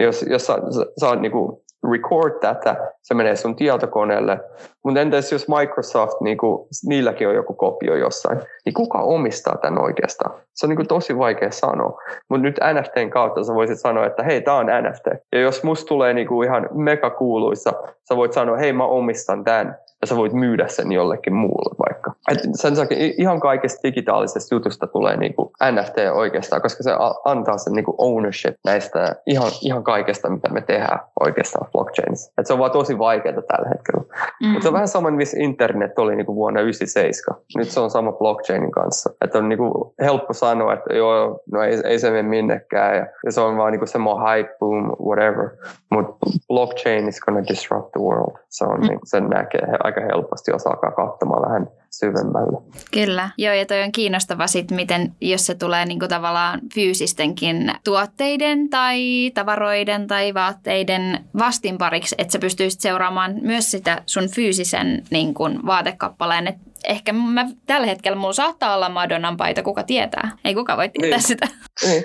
Jos, jos sä, sä, sä niinku record tätä, se menee sun tietokoneelle, mutta entäs jos Microsoft, niinku, niilläkin on joku kopio jossain, niin kuka omistaa tämän oikeastaan? Se on niinku tosi vaikea sanoa, mutta nyt N F T:n kautta sä voisit sanoa, että hei, tää on N F T. Ja jos musta tulee niinku ihan mega kuuluissa, sä voit sanoa, hei, mä omistan tämän. Ja sä voit myydä sen jollekin muulle vaikka. Et sen takia ihan kaikesta digitaalisesta jutusta tulee niinku N F T oikeastaan, koska se antaa sen niinku ownership näistä ihan, ihan kaikesta, mitä me tehdään oikeastaan blockchainissa. Et se on vaan tosi vaikeaa tällä hetkellä. Mm-hmm. Mutta se on vähän sama, missä internet oli niinku vuonna yhdeksänkymmentäseitsemän. Nyt se on sama blockchainin kanssa. Et on niinku helppo sanoa, että joo, no ei, ei se mene minnekään. Ja, ja se on vaan niinku semmoinen hype, boom, whatever. Mutta blockchain is gonna disrupt the world. Se on mm-hmm. niinku, sen näkee aika helposti, jos alkaa katsomaan vähän syvemmälle. Kyllä. Joo, ja toi on kiinnostava sitten, miten jos se tulee niinku tavallaan fyysistenkin tuotteiden tai tavaroiden tai vaatteiden vastinpariksi, että sä pystyisit seuraamaan myös sitä sun fyysisen niinku vaatekappaleen. Et ehkä mä, tällä hetkellä mulla saattaa olla Madonnan paita, kuka tietää. Ei kuka voi tietää niin. sitä. Niin,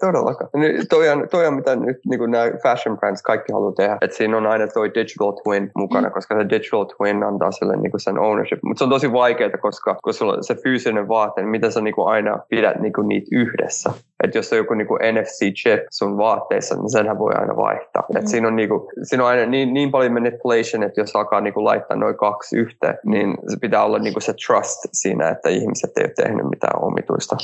todellakaan. Toi on, toi on mitä nyt niin nämä fashion brands kaikki haluaa tehdä. Että siinä on aina toi digital twin mukana, mm. koska se digital twin antaa sille niin sen ownership. Mutta se on tosi vaikeaa, koska kun sulla on se fyysinen vaate, niin mitä sä niin aina pidät niin niitä yhdessä. Että jos on joku niin N F C chip sun vaatteissa, niin senhän voi aina vaihtaa. Mm. Että siinä on, niin kuin, siinä on aina niin, niin paljon manipulation, että jos alkaa niin laittaa noin kaksi yhteen, niin se pitää olla niin se trust siinä, että ihmiset ei ole tehnyt mitään omituista.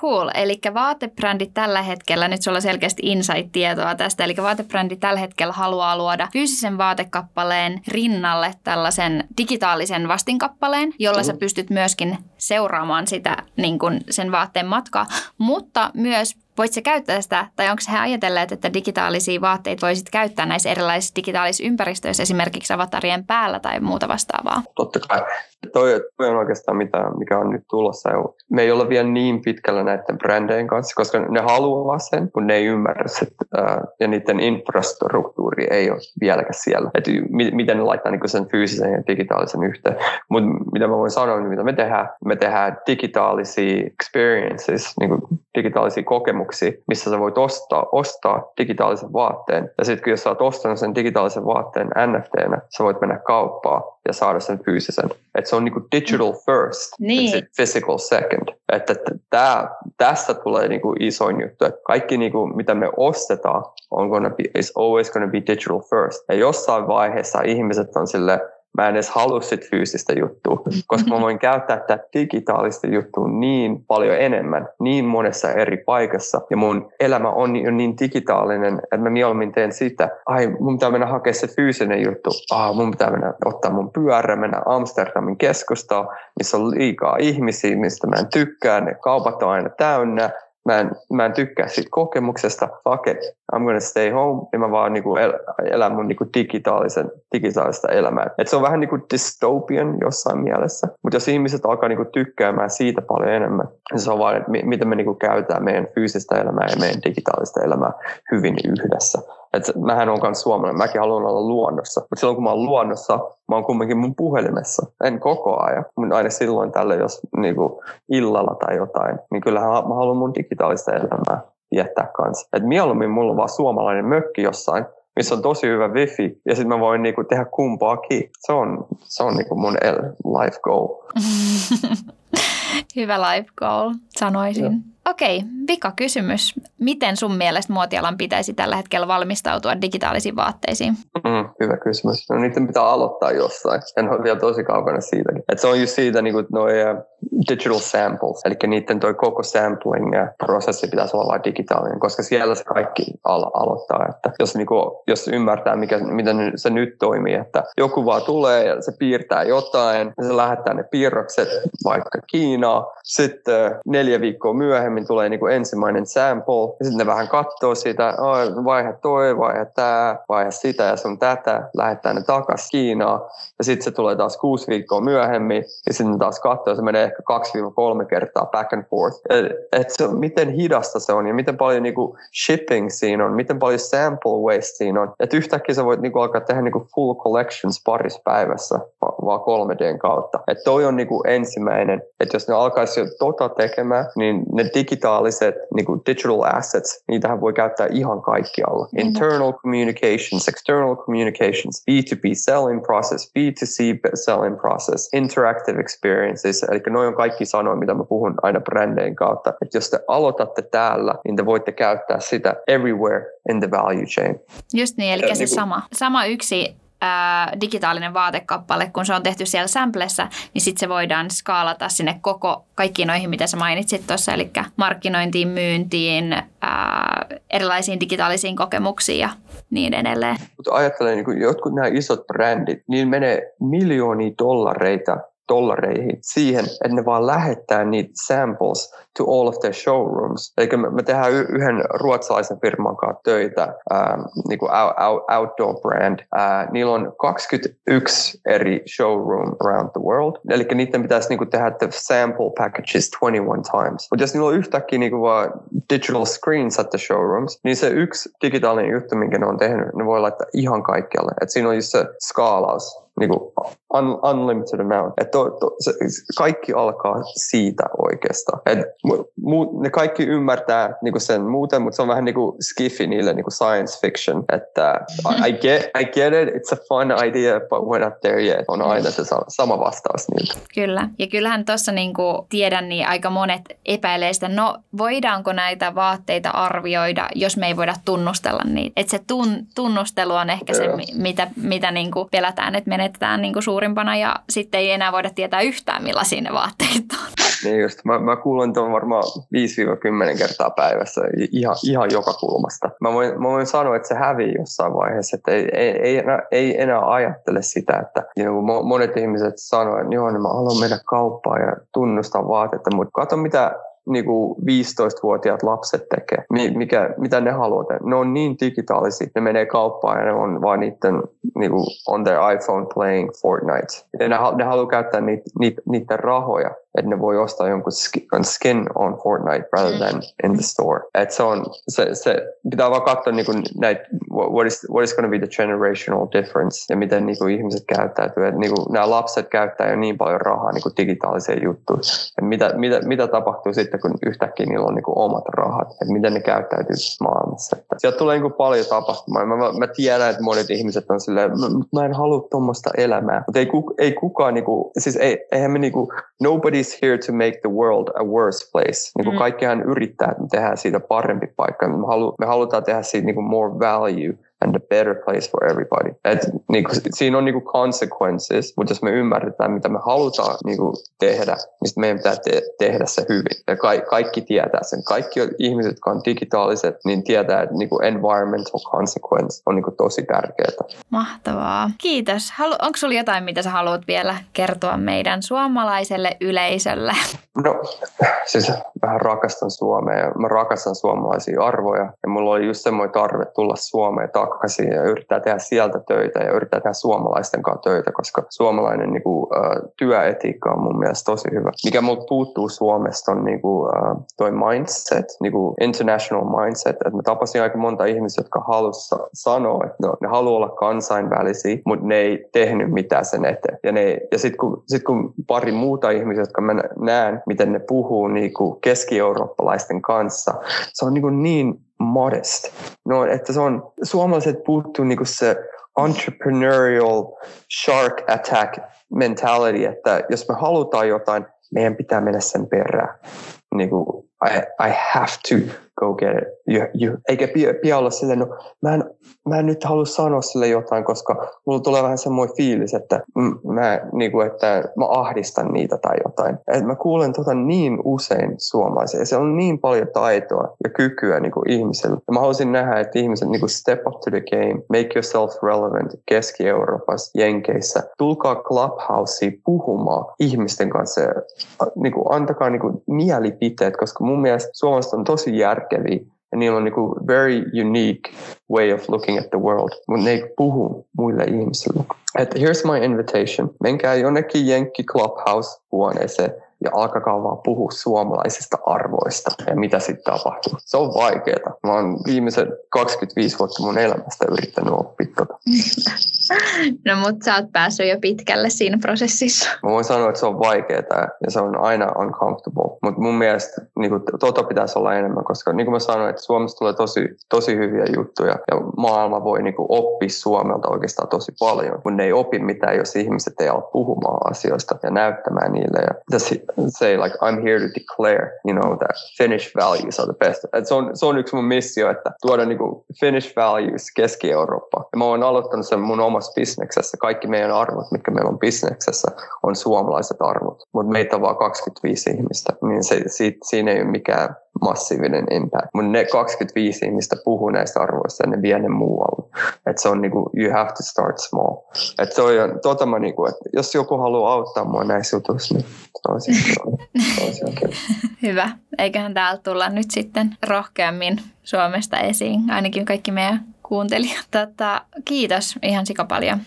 Cool, eli vaatebrändit tällä hetkellä, nyt sulla on selkeästi insight-tietoa tästä, eli vaatebrändi tällä hetkellä haluaa luoda fyysisen vaatekappaleen rinnalle tällaisen digitaalisen vastinkappaleen, jolla mm-hmm. sä pystyt myöskin seuraamaan sitä niin kuin sen vaatteen matkaa, mutta myös voit sä käyttää sitä, tai onko he ajatelleet, että digitaalisia vaatteita voisit käyttää näissä erilaisissa digitaalisissa ympäristöissä, esimerkiksi avatarien päällä tai muuta vastaavaa? Totta kai. Toi, toi on oikeastaan mitä, mikä on nyt tulossa. Me ei ole vielä niin pitkällä näiden brändejen kanssa, koska ne haluaa sen, kun ne ei ymmärrä, että, ja niiden infrastruktuuri ei ole vieläkään siellä. Että miten ne laittaa sen fyysisen ja digitaalisen yhteen. Mutta mitä mä voin sanoa, niin mitä me tehdään, me tehdään digitaalisia experiences, niin kuin digitaalisia kokemuksia, missä sä voit ostaa, ostaa digitaalisen vaatteen. Ja sitten jos sä oot ostanut sen digitaalisen vaatteen N F T:nä, sä voit mennä kauppaan ja saada sen fyysisen. Että se on niinku digital first, niin. Sit physical second. Että tää, tästä tulee niinku isoin juttu. Et kaikki niinku, mitä me ostetaan, on gonna be, is always gonna be digital first. Ja jossain vaiheessa ihmiset on silleen, mä en edes halua sit fyysistä juttua, koska mä voin käyttää tätä digitaalista juttua niin paljon enemmän, niin monessa eri paikassa. Ja mun elämä on niin digitaalinen, että mä mieluummin teen sitä. Ai, mun pitää mennä hakea se fyysinen juttu. Ah, mun pitää mennä ottaa mun pyörä, mennä Amsterdamin keskustaan, missä on liikaa ihmisiä, mistä mä en tykkää. Ne kaupat on aina täynnä. Mä en, mä en tykkää siitä kokemuksesta. Fuck it, I'm gonna stay home. Ja mä vaan niinku el, elän mun niinku digitaalisen, digitaalista elämää. Et se on vähän niinku dystopian jossain mielessä. Mutta jos ihmiset alkaa niinku tykkäämään siitä paljon enemmän, niin se on vaan, että miten me niinku käytetään meidän fyysistä elämää ja meidän digitaalista elämää hyvin yhdessä. Että mähän olen myös suomalainen, mäkin haluan olla luonnossa. Mutta silloin kun mä oon luonnossa, mä oon kumminkin mun puhelimessa. En koko ajan, mutta aina silloin tällä, jos niinku illalla tai jotain, niin kyllähän mä haluan mun digitaalista elämää viettää kanssa. Että mieluummin mulla on vaan suomalainen mökki jossain, missä on tosi hyvä wifi, ja sitten mä voin niinku tehdä kumpaakin. Se on, se on niinku mun life goal. Hyvä life goal, sanoisin. Ja. Okei, vika kysymys. Miten sun mielestä muotialan pitäisi tällä hetkellä valmistautua digitaalisiin vaatteisiin? Mm, hyvä kysymys. No niiden pitää aloittaa jossain. En ole vielä tosi kaukana siitäkin. Et se on just siitä niin kuin noi digital samples. Eli niiden toi koko sampling-prosessi pitäisi olla vain digitaalinen, koska siellä se kaikki al- aloittaa. Että jos, niin kuin, jos ymmärtää, mikä, miten se nyt toimii, että joku vaan tulee ja se piirtää jotain, ja se lähettää ne piirrokset vaikka Kiinaan. Sitten neljä viikkoa myöhemmin tulee niinku ensimmäinen sample, ja sitten ne vähän katsoo sitä, vaihe toi, vaihe tää, vaihe sitä ja sun tätä, lähettää ne takaisin Kiinaan, ja sitten se tulee taas kuusi viikkoa myöhemmin, ja sitten taas katsoo, se menee ehkä kaksi kolme kertaa back and forth. Et se, miten hidasta se on ja miten paljon niinku shipping siinä on, miten paljon sample waste siinä on. Et yhtäkkiä sä voit niinku alkaa tehdä niinku full collections parissa päivässä vaan kolme D:n kautta. Et toi on niinku ensimmäinen, että jos ne alkaisi jo tota tekemään, niin ne digitaaliset niinku digital assets, niitähän voi käyttää ihan kaikkialla. Internal communications, external communications, B two B selling process, B two C selling process, interactive experiences, eli noi on kaikki sanoja, mitä mä puhun aina brändein kautta. Että jos te aloitatte täällä, niin te voitte käyttää sitä everywhere in the value chain. Just niin, eli ja se niin kuin... sama, sama yksi äh, digitaalinen vaatekappale, kun se on tehty siellä samplessa, niin sitten se voidaan skaalata sinne koko, kaikkiin noihin, mitä sä mainitsit tuossa, eli markkinointiin, myyntiin, äh, erilaisiin digitaalisiin kokemuksiin ja niin edelleen. Mutta ajattelen, niin jotkut nämä isot brändit, niin menee miljoonia dollareita dollareihin siihen, että ne vaan lähettää niitä samples to all of their showrooms. Eli me, me tehdään y- yhden ruotsalaisen firman kanssa töitä, ähm, niin kuin out, out, outdoor brand. Äh, niillä on kaksikymmentäyksi eri showroom around the world. Eli niiden pitäisi niin kuin tehdä the sample packages kaksikymmentäyksi times. Mutta jos niillä on yhtäkkiä niin kuin vaan digital screens at the showrooms, niin se yksi digitaalinen juttu, minkä ne on tehnyt, ne voi laittaa ihan kaikkialle. Et siinä on just se skaalaus. Niin kuin un, unlimited amount. Et to, to, se, kaikki alkaa siitä oikeastaan. Et mu, ne kaikki ymmärtää niin kuin sen muuten, mutta se on vähän niin kuin skifi niille, niin kuin science fiction. Että I, I, get, I get it, it's a fun idea, but we're not there yet. On aina se sama vastaus niiltä. Kyllä. Ja kyllähän tuossa niin kuin tiedän, niin aika monet epäilee sitä, no voidaanko näitä vaatteita arvioida, jos me ei voida tunnustella niitä. Että se tun, tunnustelu on ehkä yeah. se, mitä, mitä niin kuin pelätään, että menee Menetetään niin kuin suurimpana ja sitten ei enää voida tietää yhtään, millaisia ne vaatteet on. Niin just. Mä, mä kuulen tuon varmaan viisi kymmenen kertaa päivässä ihan, ihan joka kulmasta. Mä voin, mä voin sanoa, että se hävii jossain vaiheessa, että ei, ei, ei, enää, ei enää ajattele sitä, että niin monet ihmiset sanoo, että joo, niin mä haluan mennä kauppaan ja tunnustaa vaatetta, mutta kato mitä niinku viisitoistavuotiaat lapset tekee. Mikä, mitä ne haluaa tehdä? Ne on niin digitaalisia. Ne menee kauppaan ja ne on vaan niiden niinku on their iPhone playing Fortnite. Ja ne, ne haluaa käyttää niitä niit, niiden rahoja, että ne voi ostaa jonkun skin on Fortnite rather than in the store. Et se on, se, se pitää vaan katsoa niinku näitä, what is, what is going to be the generational difference ja miten niinku ihmiset käyttäytyy. Niinku, nämä lapset käyttää jo niin paljon rahaa niinku digitaaliseen juttuun. Mitä, mitä, mitä tapahtuu sitten, kun yhtäkkiä niillä on niinku omat rahat, että miten ne käyttäytyy maailmassa. Että sieltä tulee niinku paljon tapahtumaa. Mä, mä, mä tiedän, että monet ihmiset on silleen, mä en halua tuommoista elämää. Mutta ei, ku, ei kukaan, niinku, siis ei, eihän me niinku, nobody's here to make the world a worse place. Niinku mm. Kaikkihan yrittää, että me tehdään siitä parempi paikka. Me, halu, me halutaan tehdä siitä niinku more value and a better place for everybody. Et, niinku, siinä on niinku consequences, mutta jos me ymmärretään, mitä me halutaan niinku, tehdä, niin meidän pitää te- tehdä se hyvin. Ja ka- kaikki tietää sen. Kaikki ihmiset, jotka on digitaaliset, niin tietää, että niinku, environmental consequence on niinku, tosi tärkeää. Mahtavaa. Kiitos. Halu- Onko sulla jotain, mitä sä haluat vielä kertoa meidän suomalaiselle yleisölle? No, siis vähän rakastan Suomea. Mä rakastan suomalaisia arvoja. Ja mulla oli just semmoinen tarve tulla Suomeen takaisin ja yrittää tehdä sieltä töitä ja yrittää tehdä suomalaisten kanssa töitä, koska suomalainen niin kuin, uh, työetiikka on mun mielestä tosi hyvä. Mikä multa puuttuu Suomesta on niin kuin, uh, toi mindset, niin kuin international mindset. Et mä tapasin aika monta ihmistä, jotka halusi sanoa, että no, ne haluaa olla kansainvälisiä, mutta ne ei tehnyt mitään sen eteen. Ja, ja sitten kun, sit kun pari muuta ihmistä, jotka mä näen, miten ne puhuu niin kuin keski-eurooppalaisten kanssa, se on niin kuin niin modest. No, että se on, suomalaiset puuttuu niinku se entrepreneurial shark attack mentality, että jos me halutaan jotain, meidän pitää mennä sen perään. Niinku, I, I have to go get it. You, you. Eikä pidä olla silleen, no mä en, mä en nyt halua sanoa sille jotain, koska mulla tulee vähän semmoinen fiilis, että mä, niinku, että mä ahdistan niitä tai jotain. Et mä kuulen tota niin usein suomalaisia. Se on niin paljon taitoa ja kykyä niinku, ihmisellä. Ja mä haluaisin nähdä, että ihmiset niinku, step up to the game, make yourself relevant Keski-Euroopassa, Jenkeissä. Tulkaa Clubhouseen puhumaan ihmisten kanssa. Niinku, antakaa niinku, mielipiteet, koska mun mielestä suomalaiset on tosi järkeviä ja niillä on niinku very unique way of looking at the world, mutta ne ei puhu muille ihmisille. Että here's my invitation. Menkää jonnekin Jenkki Clubhouse-huoneeseen ja alkakaa vaan puhua suomalaisista arvoista ja mitä sitten tapahtuu. Se on vaikeeta. Mä oon viimeisen kaksikymmentäviisi vuotta mun elämästä yrittänyt oppia tota. No mut sä oot päässyt jo pitkälle siinä prosessissa. Mä voin sanoa, että se on vaikeeta ja se on aina uncomfortable. Mut mun mielestä niin kun, tota pitäisi olla enemmän, koska niin kuin mä sanoin, että Suomessa tulee tosi, tosi hyviä juttuja ja maailma voi niin kun, oppia Suomelta oikeastaan tosi paljon, kun ne ei opi mitään, jos ihmiset ei ala puhumaan asioista ja näyttämään niille ja say like I'm here to declare, you know, that Finnish values are the best. Et se, on, se on yksi mun missio, että tuoda niinku Finnish values Keski-Eurooppaan. Ja mä oon aloittanut sen mun omassa bisneksessä. Kaikki meidän arvot, mitkä meillä on bisneksessä, on suomalaiset arvot. Mutta meitä on vaan kaksikymmentäviisi ihmistä, niin se, siitä, siinä ei ole mikään massiivinen impact. Mutta ne kaksikymmentäviisi ihmistä puhuu näistä arvoista ja ne vie ne muualle. Että se on niinku, you have to start small. Että se on tota mä niinku, että jos joku haluaa auttaa mua näissä jutuissa, niin hyvä. Eiköhän täällä tulla nyt sitten rohkeammin Suomesta esiin, ainakin kaikki meidän kuuntelijat. Tota, kiitos ihan sikapaljon.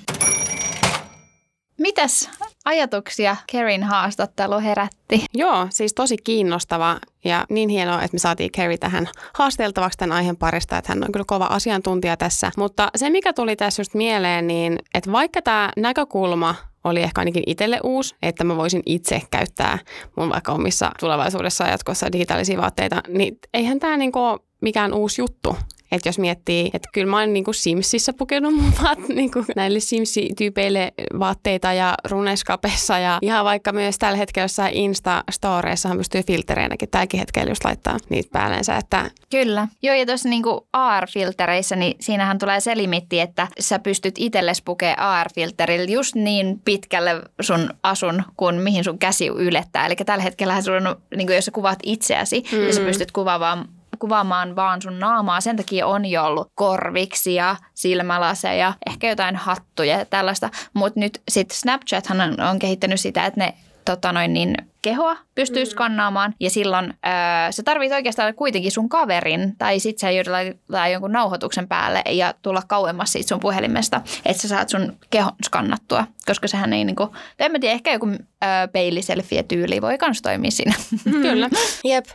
Mitäs ajatuksia Kerryn haastattelu herätti? Joo, siis tosi kiinnostava ja niin hienoa, että me saatiin Kerry tähän haasteltavaksi tämän aiheen parista, että hän on kyllä kova asiantuntija tässä. Mutta se, mikä tuli tässä just mieleen, niin että vaikka tämä näkökulma oli ehkä ainakin itselle uusi, että mä voisin itse käyttää mun vaikka omissa tulevaisuudessa ja jatkossa digitaalisia vaatteita, niin eihän tämä niinku mikään uusi juttu. Että jos miettii, että kyllä mä oon niinku Simsissä pukenut mun vaat, niinku näille Sims-tyypeille vaatteita ja Runescapessa ja ihan vaikka myös tällä hetkellä jossain Insta-storeissahan pystyy filtereinäkin tälläkin hetkellä just laittaa niitä päällensä. Että kyllä. Joo ja tuossa niinku A R-filtereissä, niin siinähän tulee se limitti, että sä pystyt itsellesi pukemaan A R-filterillä just niin pitkälle sun asun kuin mihin sun käsi ylettää. Eli tällä hetkellähän sulla on, niinku jos sä kuvaat itseäsi, mm. niin sä pystyt kuvaamaan kuvaamaan vaan sun naamaa. Sen takia on jo ollut korviksia, silmälaseja, ehkä jotain hattuja ja tällaista. Mutta nyt sitten Snapchathan on, on kehittänyt sitä, että ne tota noin niin, kehoa pystyy skannaamaan ja silloin öö, sä tarvit oikeastaan kuitenkin sun kaverin tai sit sä joudut laittaa jonkun nauhoituksen päälle ja tulla kauemmas siitä sun puhelimesta, että sä saat sun kehon skannattua, koska sehän ei niinku, en mä tiedä, ehkä joku öö, peiliselfie-tyyli voi kans toimia siinä. Mm. Kyllä. Jep.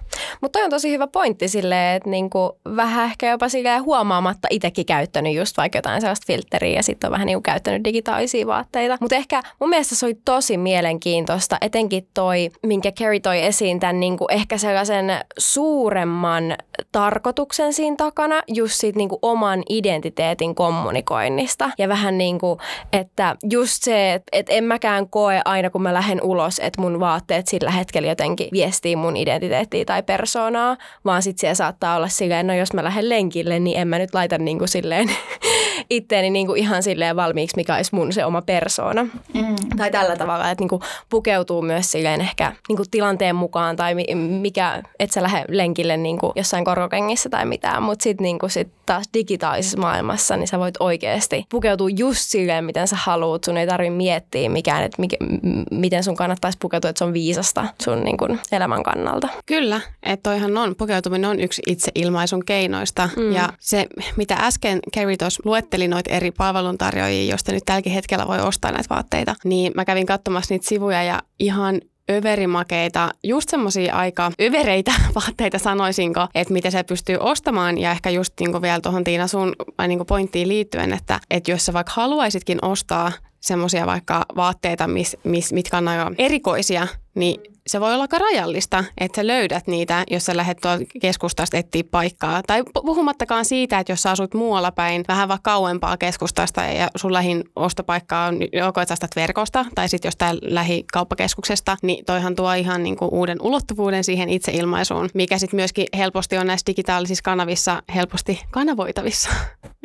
Mutta toi on tosi hyvä pointti silleen, että niinku vähän ehkä jopa silleen huomaamatta itsekin käyttänyt just vaikka jotain sellaista filtteriä ja sitten on vähän niinku käyttänyt digitaalisia vaatteita. Mutta ehkä mun mielestä se oli tosi mielenkiintoista, etenkin toi minkä Kerry toi esiin tämän niin kuin ehkä sellaisen suuremman tarkoituksen siinä takana, just siitä niin kuin oman identiteetin kommunikoinnista. Ja vähän niin kuin, että just se, että en mäkään koe aina, kun mä lähden ulos, että mun vaatteet sillä hetkellä jotenkin viestii mun identiteettiä tai persoonaa, vaan sitten siellä saattaa olla silleen, no jos mä lähden lenkille, niin en mä nyt laita niin kuin silleen itteeni niin kuin ihan silleen valmiiksi, mikä olisi mun se oma persoona. Mm. Tai tällä tavalla, että niin kuin pukeutuu myös silleen ehkä niin kuin tilanteen mukaan tai mikä, et sä lähde lenkille niin kuin jossain korkokengissä tai mitään, mutta sitten niin sit taas digitaalisessa maailmassa, niin sä voit oikeasti pukeutua just silleen, miten sä haluut. Sun ei tarvitse miettiä mikään, että mikä, m- miten sun kannattaisi pukeutua, että se on viisasta sun niin kuin elämän kannalta. Kyllä, että toihan on, pukeutuminen on yksi itseilmaisun keinoista mm. ja se, mitä äsken Kerry tuossa luetteli noita eri palveluntarjoajia, joista nyt tälläkin hetkellä voi ostaa näitä vaatteita, niin mä kävin katsomassa niitä sivuja ja ihan överimakeita, just semmoisia aika övereitä vaatteita sanoisinko, että mitä se pystyy ostamaan ja ehkä just niinku vielä tuohon Tiina sun niinku pointtiin liittyen, että et jos sä vaikka haluaisitkin ostaa semmoisia vaikka vaatteita, mis, mis, mitkä on aika erikoisia, niin se voi olla aika rajallista, että sä löydät niitä, jos sä lähdet tuolta keskustasta etsiä paikkaa. Tai puhumattakaan siitä, että jos sä asut muualla päin vähän vaan kauempaa keskustasta ja sun lähin ostopaikka on joko, että sä astat verkosta tai sitten jostain lähikauppakeskuksesta, niin toihan tuo ihan niinku uuden ulottuvuuden siihen itseilmaisuun, mikä sitten myöskin helposti on näissä digitaalisissa kanavissa helposti kanavoitavissa.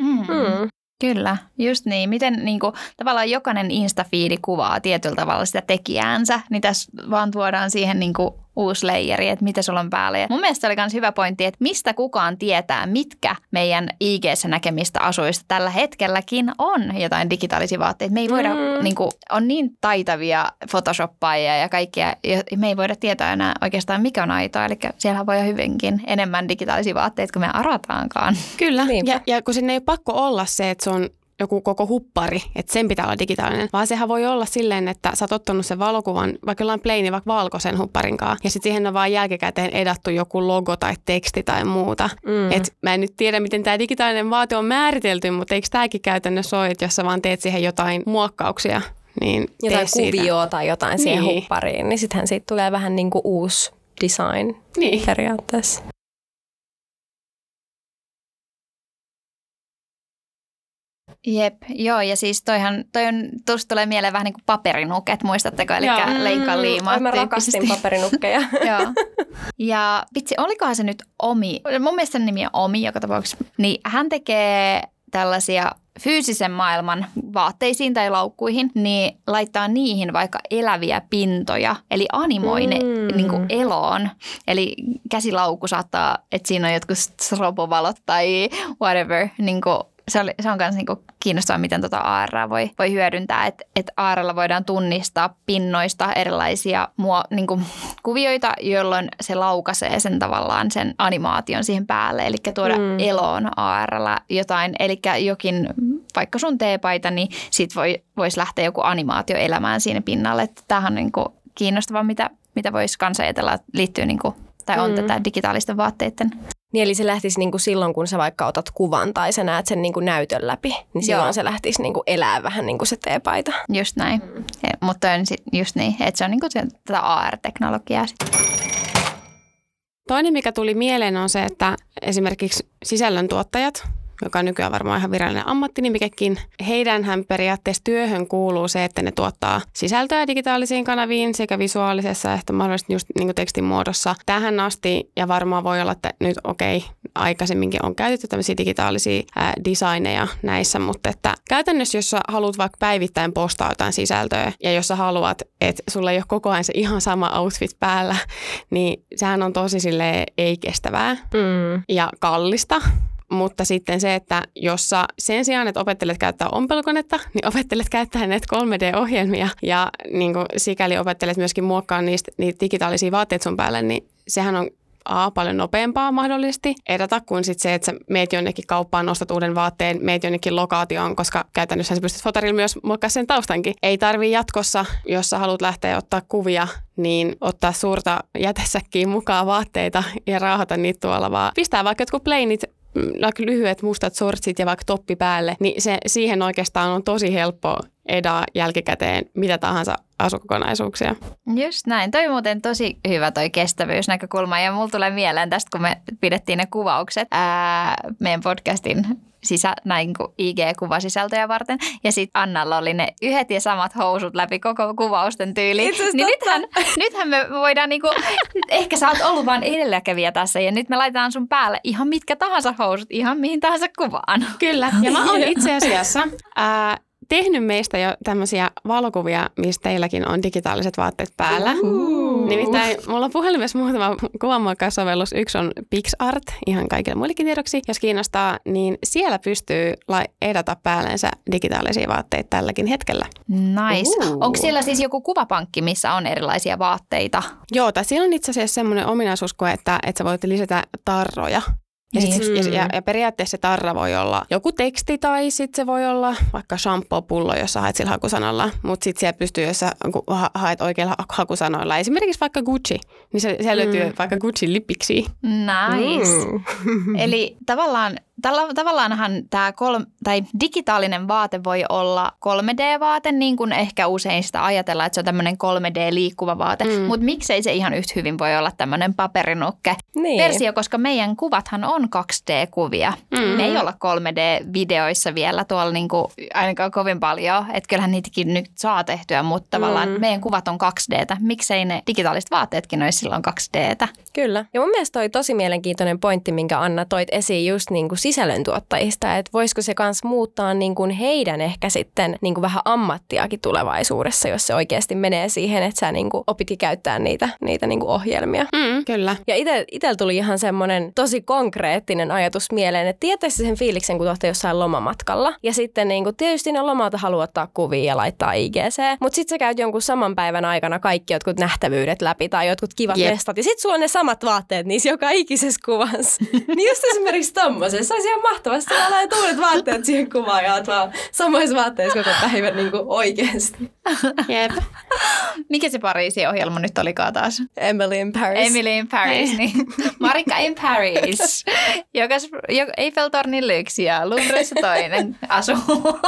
Mm. Mm. Kyllä, just niin. Miten niin kuin, tavallaan jokainen Insta-fiidi kuvaa tietyllä tavalla sitä tekijäänsä, niin tässä vaan tuodaan siihen niin kuin uusi leijeri, että mitä sulla on päällä. Ja mun mielestä oli myös hyvä pointti, että mistä kukaan tietää, mitkä meidän I G:ssä näkemistä asuista tällä hetkelläkin on jotain digitaalisia vaatteita. Me ei voida, mm. niin kuin, on niin taitavia photoshoppaajia ja kaikkia, me ei voida tietää enää oikeastaan mikä on aitoa. Eli siellä voi olla hyvinkin enemmän digitaalisia vaatteita kuin me arataankaan. Kyllä, ja, ja kun sinne ei ole pakko olla se, että se on joku koko huppari, että sen pitää olla digitaalinen, vaan sehän voi olla silleen, että sä oot ottanut sen valokuvan, vaikka jollain plainin, vaikka valkoisen hupparinkaan, ja sitten siihen on vaan jälkikäteen edattu joku logo tai teksti tai muuta. Mm. Et mä en nyt tiedä, miten tämä digitaalinen vaate on määritelty, mutta eikö tämäkin käytännössä ole, että jos sä vaan teet siihen jotain muokkauksia, niin jotain kuvioa tai jotain siihen niin huppariin, niin sittenhän siitä tulee vähän niin kuin uusi design niin periaatteessa. Jep, joo, ja siis toihan, toi on, tuosta tulee mieleen vähän niin kuin paperinuket, muistatteko? Eli mm, leikkaa liimaa. Mä rakastin paperinukkeja. Joo. Ja vitsi, olikohan se nyt Omi? Mun mielestä sen nimi on Omi joka tapauksessa. Niin hän tekee tällaisia fyysisen maailman vaatteisiin tai laukkuihin, niin laittaa niihin vaikka eläviä pintoja, eli animoi ne mm. niin kuin eloon. Eli käsilaukku saattaa, että siinä on jotkut strobovalot tai whatever, niin kuin Se, oli, se on myös niinku kiinnostavaa, miten tota Aaraa voi, voi hyödyntää, että et Aaralla voidaan tunnistaa pinnoista erilaisia mua, niinku, kuvioita, jolloin se laukaisee sen tavallaan sen animaation siihen päälle. Eli tuoda mm. eloon Aaralla jotain, eli jokin, vaikka sun teepaita, niin sit voi, voisi lähteä joku animaatio elämään siinä pinnalle. Tämähän on niinku kiinnostavaa, mitä, mitä voisi kanssa ajatella, liittyy niinku, tai on mm. tätä digitaalisten vaatteiden. Niin eli se lähtisi niinku silloin, kun sä vaikka otat kuvan tai sä näet sen niinku näytön läpi, niin silloin Joo. se lähtisi niinku elää vähän niinku se teepaita. Just näin. Mm. Ja, mutta on sit just niin, että se on niinku se, tätä A R-teknologiaa sitten. Toinen, mikä tuli mieleen on se, että esimerkiksi sisällöntuottajat, joka on nykyään varmaan ihan virallinen ammatti nimikekin, heidänhän periaatteessa työhön kuuluu se, että ne tuottaa sisältöä digitaalisiin kanaviin sekä visuaalisessa että mahdollisesti just niin kuin tekstin muodossa tähän asti. Ja varmaan voi olla, että nyt okei, okay, aikaisemminkin on käytetty tämmöisiä digitaalisia ää, designeja näissä, mutta että käytännössä, jos sä haluat vaikka päivittäin postaa jotain sisältöä ja jos sä haluat, että sulla ei ole koko ajan se ihan sama outfit päällä, niin sehän on tosi silleen ei-kestävää mm. ja kallista. Mutta sitten se, että jos sä sen sijaan, että opettelet käyttää ompelukonetta, niin opettelet käyttää näitä kolme D-ohjelmia ja niin kuin sikäli opettelet myöskin muokkaan niistä, niitä digitaalisia vaatteita sun päälle, niin sehän on A, paljon nopeampaa mahdollisesti edata kuin sit se, että sä meet jonnekin kauppaan, nostat uuden vaatteen, meet jonnekin lokaatioon, koska käytännössä sä pystyt fotarilla myös muokkaamaan sen taustankin. Ei tarvii jatkossa, jos sä haluat lähteä ottaa kuvia, niin ottaa suurta jätesäkkiä mukaan vaatteita ja raahata niitä tuolla vaan. Pistää vaikka jotkut pleinit, vaikka lyhyet mustat sortsit ja vaikka toppi päälle, niin se, siihen oikeastaan on tosi helppo edaa jälkikäteen mitä tahansa asukokonaisuuksia. Just näin. Toi muuten tosi hyvä toi kestävyysnäkökulma ja mulla tulee mieleen tästä, kun me pidettiin ne kuvaukset ää, meidän podcastin sisä, näin kuin I G-kuvasisältöjä varten. Ja sitten Annalla oli ne yhdet ja samat housut läpi koko kuvausten tyyliin. Niin nythän, nythän me voidaan, niinku, ehkä sä oot ollut vaan edelläkävijä tässä ja nyt me laitetaan sun päälle ihan mitkä tahansa housut, ihan mihin tahansa kuvaan. Kyllä. Ja mä oon itse asiassa ää, tehnyt meistä jo tämmöisiä valokuvia, missä teilläkin on digitaaliset vaatteet päällä. Uhuhu. Nimittäin mulla on puhelimessa muutama kuvanmuokkaussovellus. Yksi on PixArt, ihan kaikille muillekin tiedoksi. Jos kiinnostaa, niin siellä pystyy edata päällensä digitaalisia vaatteita tälläkin hetkellä. Nice. Uhuhu. Onko siellä siis joku kuvapankki, missä on erilaisia vaatteita? Joo, tai siellä on itse asiassa semmoinen ominaisuus, että, että sä voit lisätä tarroja. Ja, sit, mm. ja, ja periaatteessa se tarra voi olla joku teksti tai sitten se voi olla vaikka shampoo-pullo, jos sä haet sillä hakusanalla. Mutta sitten siellä pystyy, jos sä haet oikeilla hakusanoilla, esimerkiksi vaikka Gucci, niin se, se löytyy mm. vaikka Gucci lippiksi. Nice. Mm. Eli tavallaan... Tällä, tavallaanhan tämä kolme, tai digitaalinen vaate voi olla kolme D-vaate, niin kuin ehkä usein sitä ajatellaan, että se on tämmöinen kolme D-liikkuva vaate. Mm. Mutta miksei se ihan yhtä hyvin voi olla tämmöinen paperinukke niin versio, koska meidän kuvathan on kaksi D-kuvia. Mm. Me ei olla kolme D-videoissa vielä tuolla niin kuin ainakaan kovin paljon, että kyllähän niitäkin nyt saa tehtyä, mutta tavallaan mm. meidän kuvat on kaksi D-tä. Miksei ne digitaaliset vaatteetkin olisi silloin kaksi D-tä? Kyllä. Ja mun mielestä toi tosi mielenkiintoinen pointti, minkä Anna toit esiin just niin kuin sisällöntuottajista, että voisiko se kanssa muuttaa niin kuin heidän ehkä sitten niin kuin vähän ammattiakin tulevaisuudessa, jos se oikeasti menee siihen, että sä niin kuin opitkin käyttää niitä, niitä niin kuin ohjelmia. Mm, kyllä. Ja itsellä tuli ihan semmoinen tosi konkreettinen teoreettinen ajatus mieleen, että tietäisi sen fiiliksen, kun te olette jossain lomamatkalla. Ja sitten niin kun, tietysti ne lomalta haluaa ottaa kuvia ja laittaa I G C, mutta sitten sä käyt jonkun saman päivän aikana kaikki jotkut nähtävyydet läpi tai jotkut kivat yep. mestat. Ja sitten sulla on ne samat vaatteet niissä joka ikisessä kuvassa. Niin just esimerkiksi tommosessa olisi ihan mahtavasti, että ollaan tuudet vaatteet siihen kuvaan ja oot vaan samoissa vaatteissa koko päivän niin kuin oikeasti. Jep. Mikä se Pariisin ohjelma nyt olikaan taas? Emily in Paris. Emily in Paris, niin. Marika in Paris. Jokas, jo, Eiffeltornin yksi ja Louvreissa toinen asuu.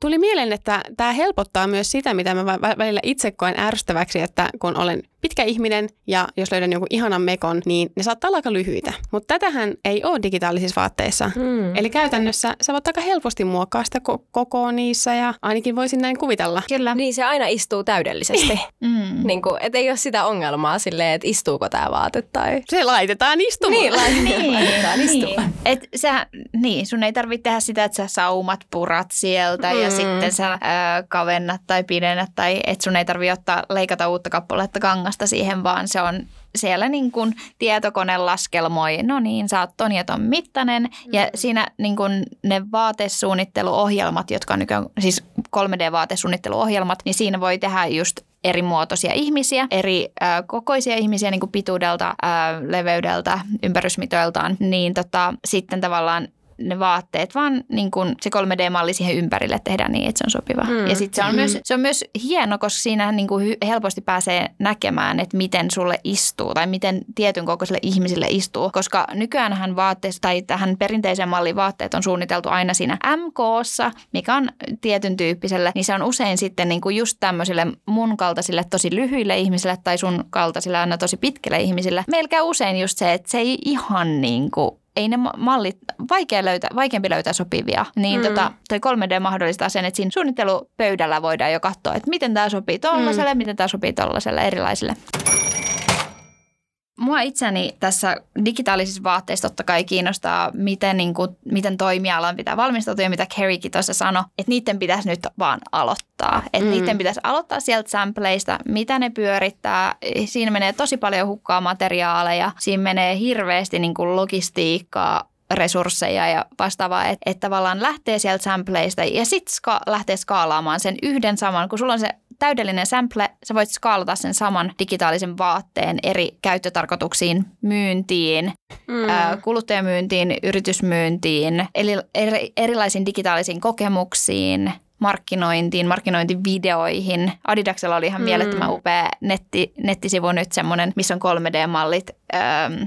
Tuli mieleen, että tämä helpottaa myös sitä, mitä mä välillä itse koen ärsyttäväksi, että kun olen pitkä ihminen ja jos löydän jonkun ihanan mekon, niin ne saattaa olla aika lyhyitä. Mutta tätähän ei ole digitaalisissa vaatteissa. Mm. Eli käytännössä sä voit aika helposti muokkaa sitä ko- kokoa niissä ja ainakin voisin näin kuvitella. Kyllä. Niin se aina istuu täydellisesti. mm. Niin kun, et ei ole sitä ongelmaa silleen, että istuuko tämä vaate tai... Se laitetaan istumaan. Niin, laitetaan, laitetaan istumaan. Et sä, niin, sun ei tarvitse tehdä sitä, että sä saumat purat sieltä mm. ja sitten sä äh, kavennat tai pidennät tai et sun ei tarvitse ottaa, leikata uutta kappaletta kangasta siihen, vaan se on siellä niin kuin tietokone laskelmoi, no niin, sä oot ton ja ton mittainen. Mm. Ja siinä niin kuin ne vaatesuunnitteluohjelmat, jotka on nykyään, siis kolme D-vaatesuunnitteluohjelmat, niin siinä voi tehdä just eri muotoisia ihmisiä, eri äh, kokoisia ihmisiä niin kuin pituudelta, äh, leveydeltä, ympärysmitoiltaan, niin tota, sitten tavallaan ne vaatteet, vaan niin kun se kolme D-malli siihen ympärille tehdään niin, että se on sopiva. Mm. Ja sitten se, mm-hmm. se on myös hieno, koska siinä niin kun helposti pääsee näkemään, että miten sulle istuu tai miten tietyn kokoiselle ihmiselle istuu. Koska nykyäänhän vaatteessa tai tähän perinteiseen malliin vaatteet on suunniteltu aina siinä M K:ssa, mikä on tietyn tyyppiselle. Niin se on usein sitten niin kun just tämmöisille mun kaltaisille tosi lyhyille ihmisille tai sun kaltaisille aina tosi pitkille ihmisille. Melkein usein just se, että se ei ihan niin kuin... Ei ne mallit, vaikea löytää, vaikeampi löytää sopivia. Niin mm. tota, toi kolme D mahdollistaa sen, että siinä suunnittelupöydällä voidaan jo katsoa, että miten tämä sopii tollaselle, mm. miten tämä sopii tollaselle, erilaisille. Mua itseni tässä digitaalisissa vaatteissa totta kai kiinnostaa, miten, niin kuin, miten toimialan pitää valmistautua ja mitä Kerrykin tuossa sanoi, että niiden pitäisi nyt vaan aloittaa. Että mm. niiden pitäisi aloittaa sieltä sampleista, mitä ne pyörittää. Siinä menee tosi paljon hukkaa materiaaleja, siinä menee hirveästi niin kuin logistiikkaa, resursseja ja vastaavaa, että et tavallaan lähtee sieltä sampleista ja sitten ska- lähtee skaalaamaan sen yhden saman, kun sulla on se täydellinen sample, sä voit skaalata sen saman digitaalisen vaatteen eri käyttötarkoituksiin, myyntiin, mm. ä, kuluttajamyyntiin, yritysmyyntiin, eli eri, erilaisiin digitaalisiin kokemuksiin, markkinointiin, markkinointivideoihin. Adidasella oli ihan mm. mielettömän upea netti, nettisivu nyt semmoinen, missä on kolme D-mallit äm,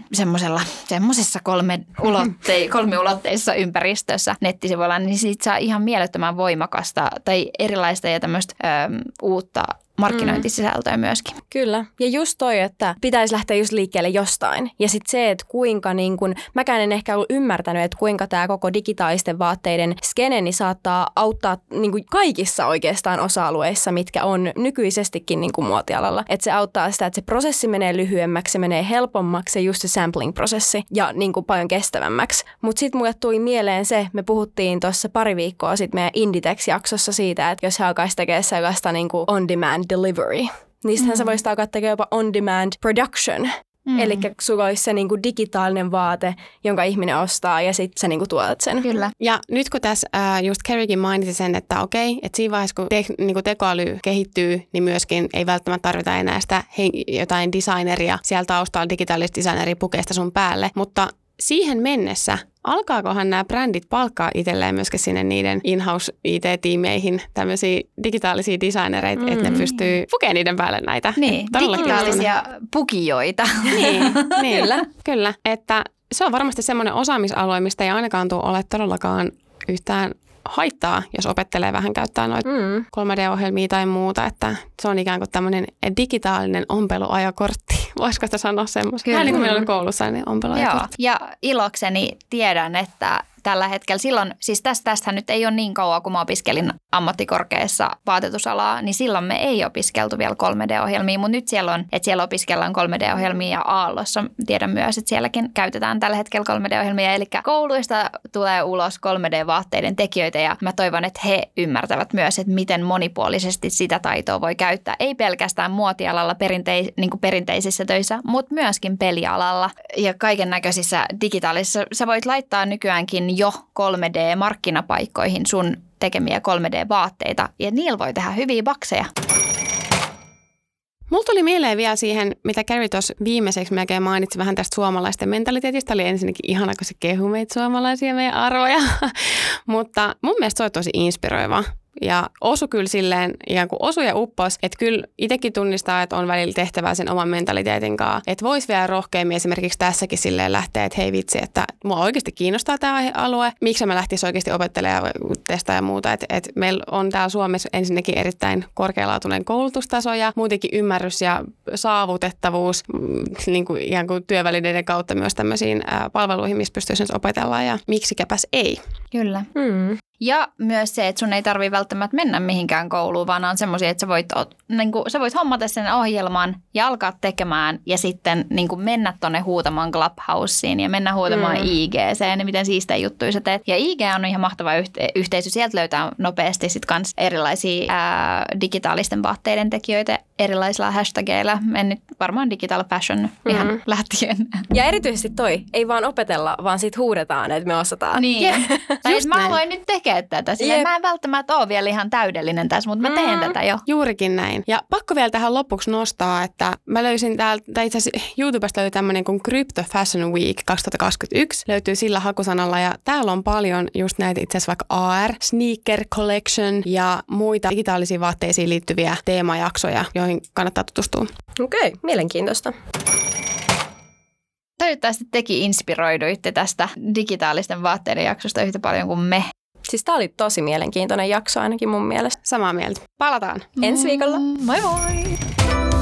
semmoisessa kolme ulotte- kolmiulotteisessa ympäristössä nettisivuilla, niin siitä saa ihan mielettömän voimakasta tai erilaista ja tämmöistä äm, uutta markkinointisisältöä mm. myöskin. Kyllä. Ja just toi, että pitäisi lähteä just liikkeelle jostain. Ja sitten se, että kuinka niin kun, mäkään en ehkä ollut ymmärtänyt, että kuinka tämä koko digitaalisten vaatteiden skeneni saattaa auttaa niin kun kaikissa oikeastaan osa-alueissa, mitkä on nykyisestikin niin kun muotialalla. Että se auttaa sitä, että se prosessi menee lyhyemmäksi, se menee helpommaksi, just se sampling-prosessi ja niin kun paljon kestävämmäksi. Mutta sitten mulle tuli mieleen se, me puhuttiin tuossa pari viikkoa sitten meidän Inditex-jaksossa siitä, että jos he alkaisi tekemään sellaista niin kun on-demand delivery. Niistähän mm. sä voisit alkaa tekemään jopa on-demand production. Mm. Eli sulla olisi se niinku digitaalinen vaate, jonka ihminen ostaa ja sitten sä niinku tuotat sen. Kyllä. Ja nyt kun tässä äh, just Kerrykin mainitsi sen, että okei, että siinä vaiheessa kun te- niinku tekoäly kehittyy, niin myöskin ei välttämättä tarvita enää sitä hen- jotain designeria sieltä taustalla digitaalista designeria pukeista sun päälle, mutta siihen mennessä alkaakohan nämä brändit palkkaa itselleen myöskin sinne niiden in-house I T-tiimeihin tämmöisiä digitaalisia designereita, mm. että ne pystyy pukemaan niiden päälle näitä. Niin, digitaalisia pukijoita. Niin, niin. Kyllä. Kyllä, että se on varmasti semmoinen osaamisalue, mistä ei ainakaan tule ole todellakaan yhtään haittaa, jos opettelee vähän käyttää noita mm. kolme D-ohjelmia tai muuta, että se on ikään kuin tämmöinen digitaalinen ompeluajakortti. Voisiko sitä sanoa semmoista? Vähän niin kuin meillä oli koulussa, niin ompeluajakortti. Joo, ja ilokseni tiedän, että tällä hetkellä. Silloin, siis tästähän nyt ei ole niin kauan, kun mä opiskelin ammattikorkeassa vaatetusalaa, niin silloin me ei opiskeltu vielä kolme D-ohjelmia, mutta nyt siellä on, että siellä opiskellaan kolme D-ohjelmia ja Aallossa tiedän myös, että sielläkin käytetään tällä hetkellä kolme D-ohjelmia. Eli kouluista tulee ulos kolme D-vaatteiden tekijöitä ja mä toivon, että he ymmärtävät myös, että miten monipuolisesti sitä taitoa voi käyttää. Ei pelkästään muotialalla perinte- niin kuin perinteisissä töissä, mutta myöskin pelialalla ja kaiken näköisissä digitaalisissa. Sä voit laittaa nykyäänkin jo kolme D-markkinapaikkoihin sun tekemiä kolme D-vaatteita ja niillä voi tehdä hyviä bakseja. Mulla tuli mieleen vielä siihen, mitä Kerry tuossa viimeiseksi melkein mainitsi vähän tästä suomalaisten mentaliteetista. Oli ensinnäkin ihana, kun se kehui meitä suomalaisia, meidän arvoja. Mutta mun mielestä se oli tosi inspiroiva. Ja osu kyllä silleen, ikään kuin osu ja uppos, että kyllä itsekin tunnistaa, että on välillä tehtävää sen oman mentaliteetin kanssa. Että voisi vielä rohkeammin esimerkiksi tässäkin silleen lähteä, että hei vitsi, että mua oikeasti kiinnostaa tämä aihealue. Miksi mä lähtisin oikeasti opettelemaan ja testaa ja muuta. Että et meillä on täällä Suomessa ensinnäkin erittäin korkealaatuinen koulutustaso ja muutenkin ymmärrys ja saavutettavuus niin kuin, ihan kuin työvälineiden kautta myös tämmöisiin palveluihin, missä pystyisi opetellaan ja miksikäpäs ei. Kyllä. Mm. Ja myös se, että sun ei tarvitse välttämättä mennä mihinkään kouluun, vaan on semmoisia, että sä voit, niin kuin, sä voit hommata sen ohjelman ja alkaa tekemään ja sitten niin kuin mennä tonne huutamaan Clubhouseen ja mennä huutamaan mm. I G:seen ja miten siistä juttuja sä teet. Ja I G on ihan mahtava yhte- yhteisö. Sieltä löytää nopeasti sitten kans erilaisia ää, digitaalisten vaatteiden tekijöitä erilaisilla hashtageilla. En nyt varmaan digital fashion mm. ihan lähtien. Ja erityisesti toi, ei vaan opetella, vaan sit huudetaan, että me osataan. Niin. Yeah. Tai mä aloin nyt tekemään. Tätä. Silleen, mä en välttämättä ole vielä ihan täydellinen tässä, mutta mä teen mm. tätä jo. Juurikin näin. Ja pakko vielä tähän lopuksi nostaa, että mä löysin täältä, tai itse asiassa YouTubesta löytyy tämmöinen kuin Crypto Fashion Week kaksituhattakaksikymmentäyksi. Löytyy sillä hakusanalla ja täällä on paljon just näitä itse asiassa vaikka A R, Sneaker Collection ja muita digitaalisiin vaatteisiin liittyviä teemajaksoja, joihin kannattaa tutustua. Okei, okay, mielenkiintoista. Toivottavasti tekin inspiroiduitte tästä digitaalisten vaatteiden jaksosta yhtä paljon kuin me. Siis tää oli tosi mielenkiintoinen jakso ainakin mun mielestä. Samaa mieltä. Palataan. Ensi viikolla. Moi moi!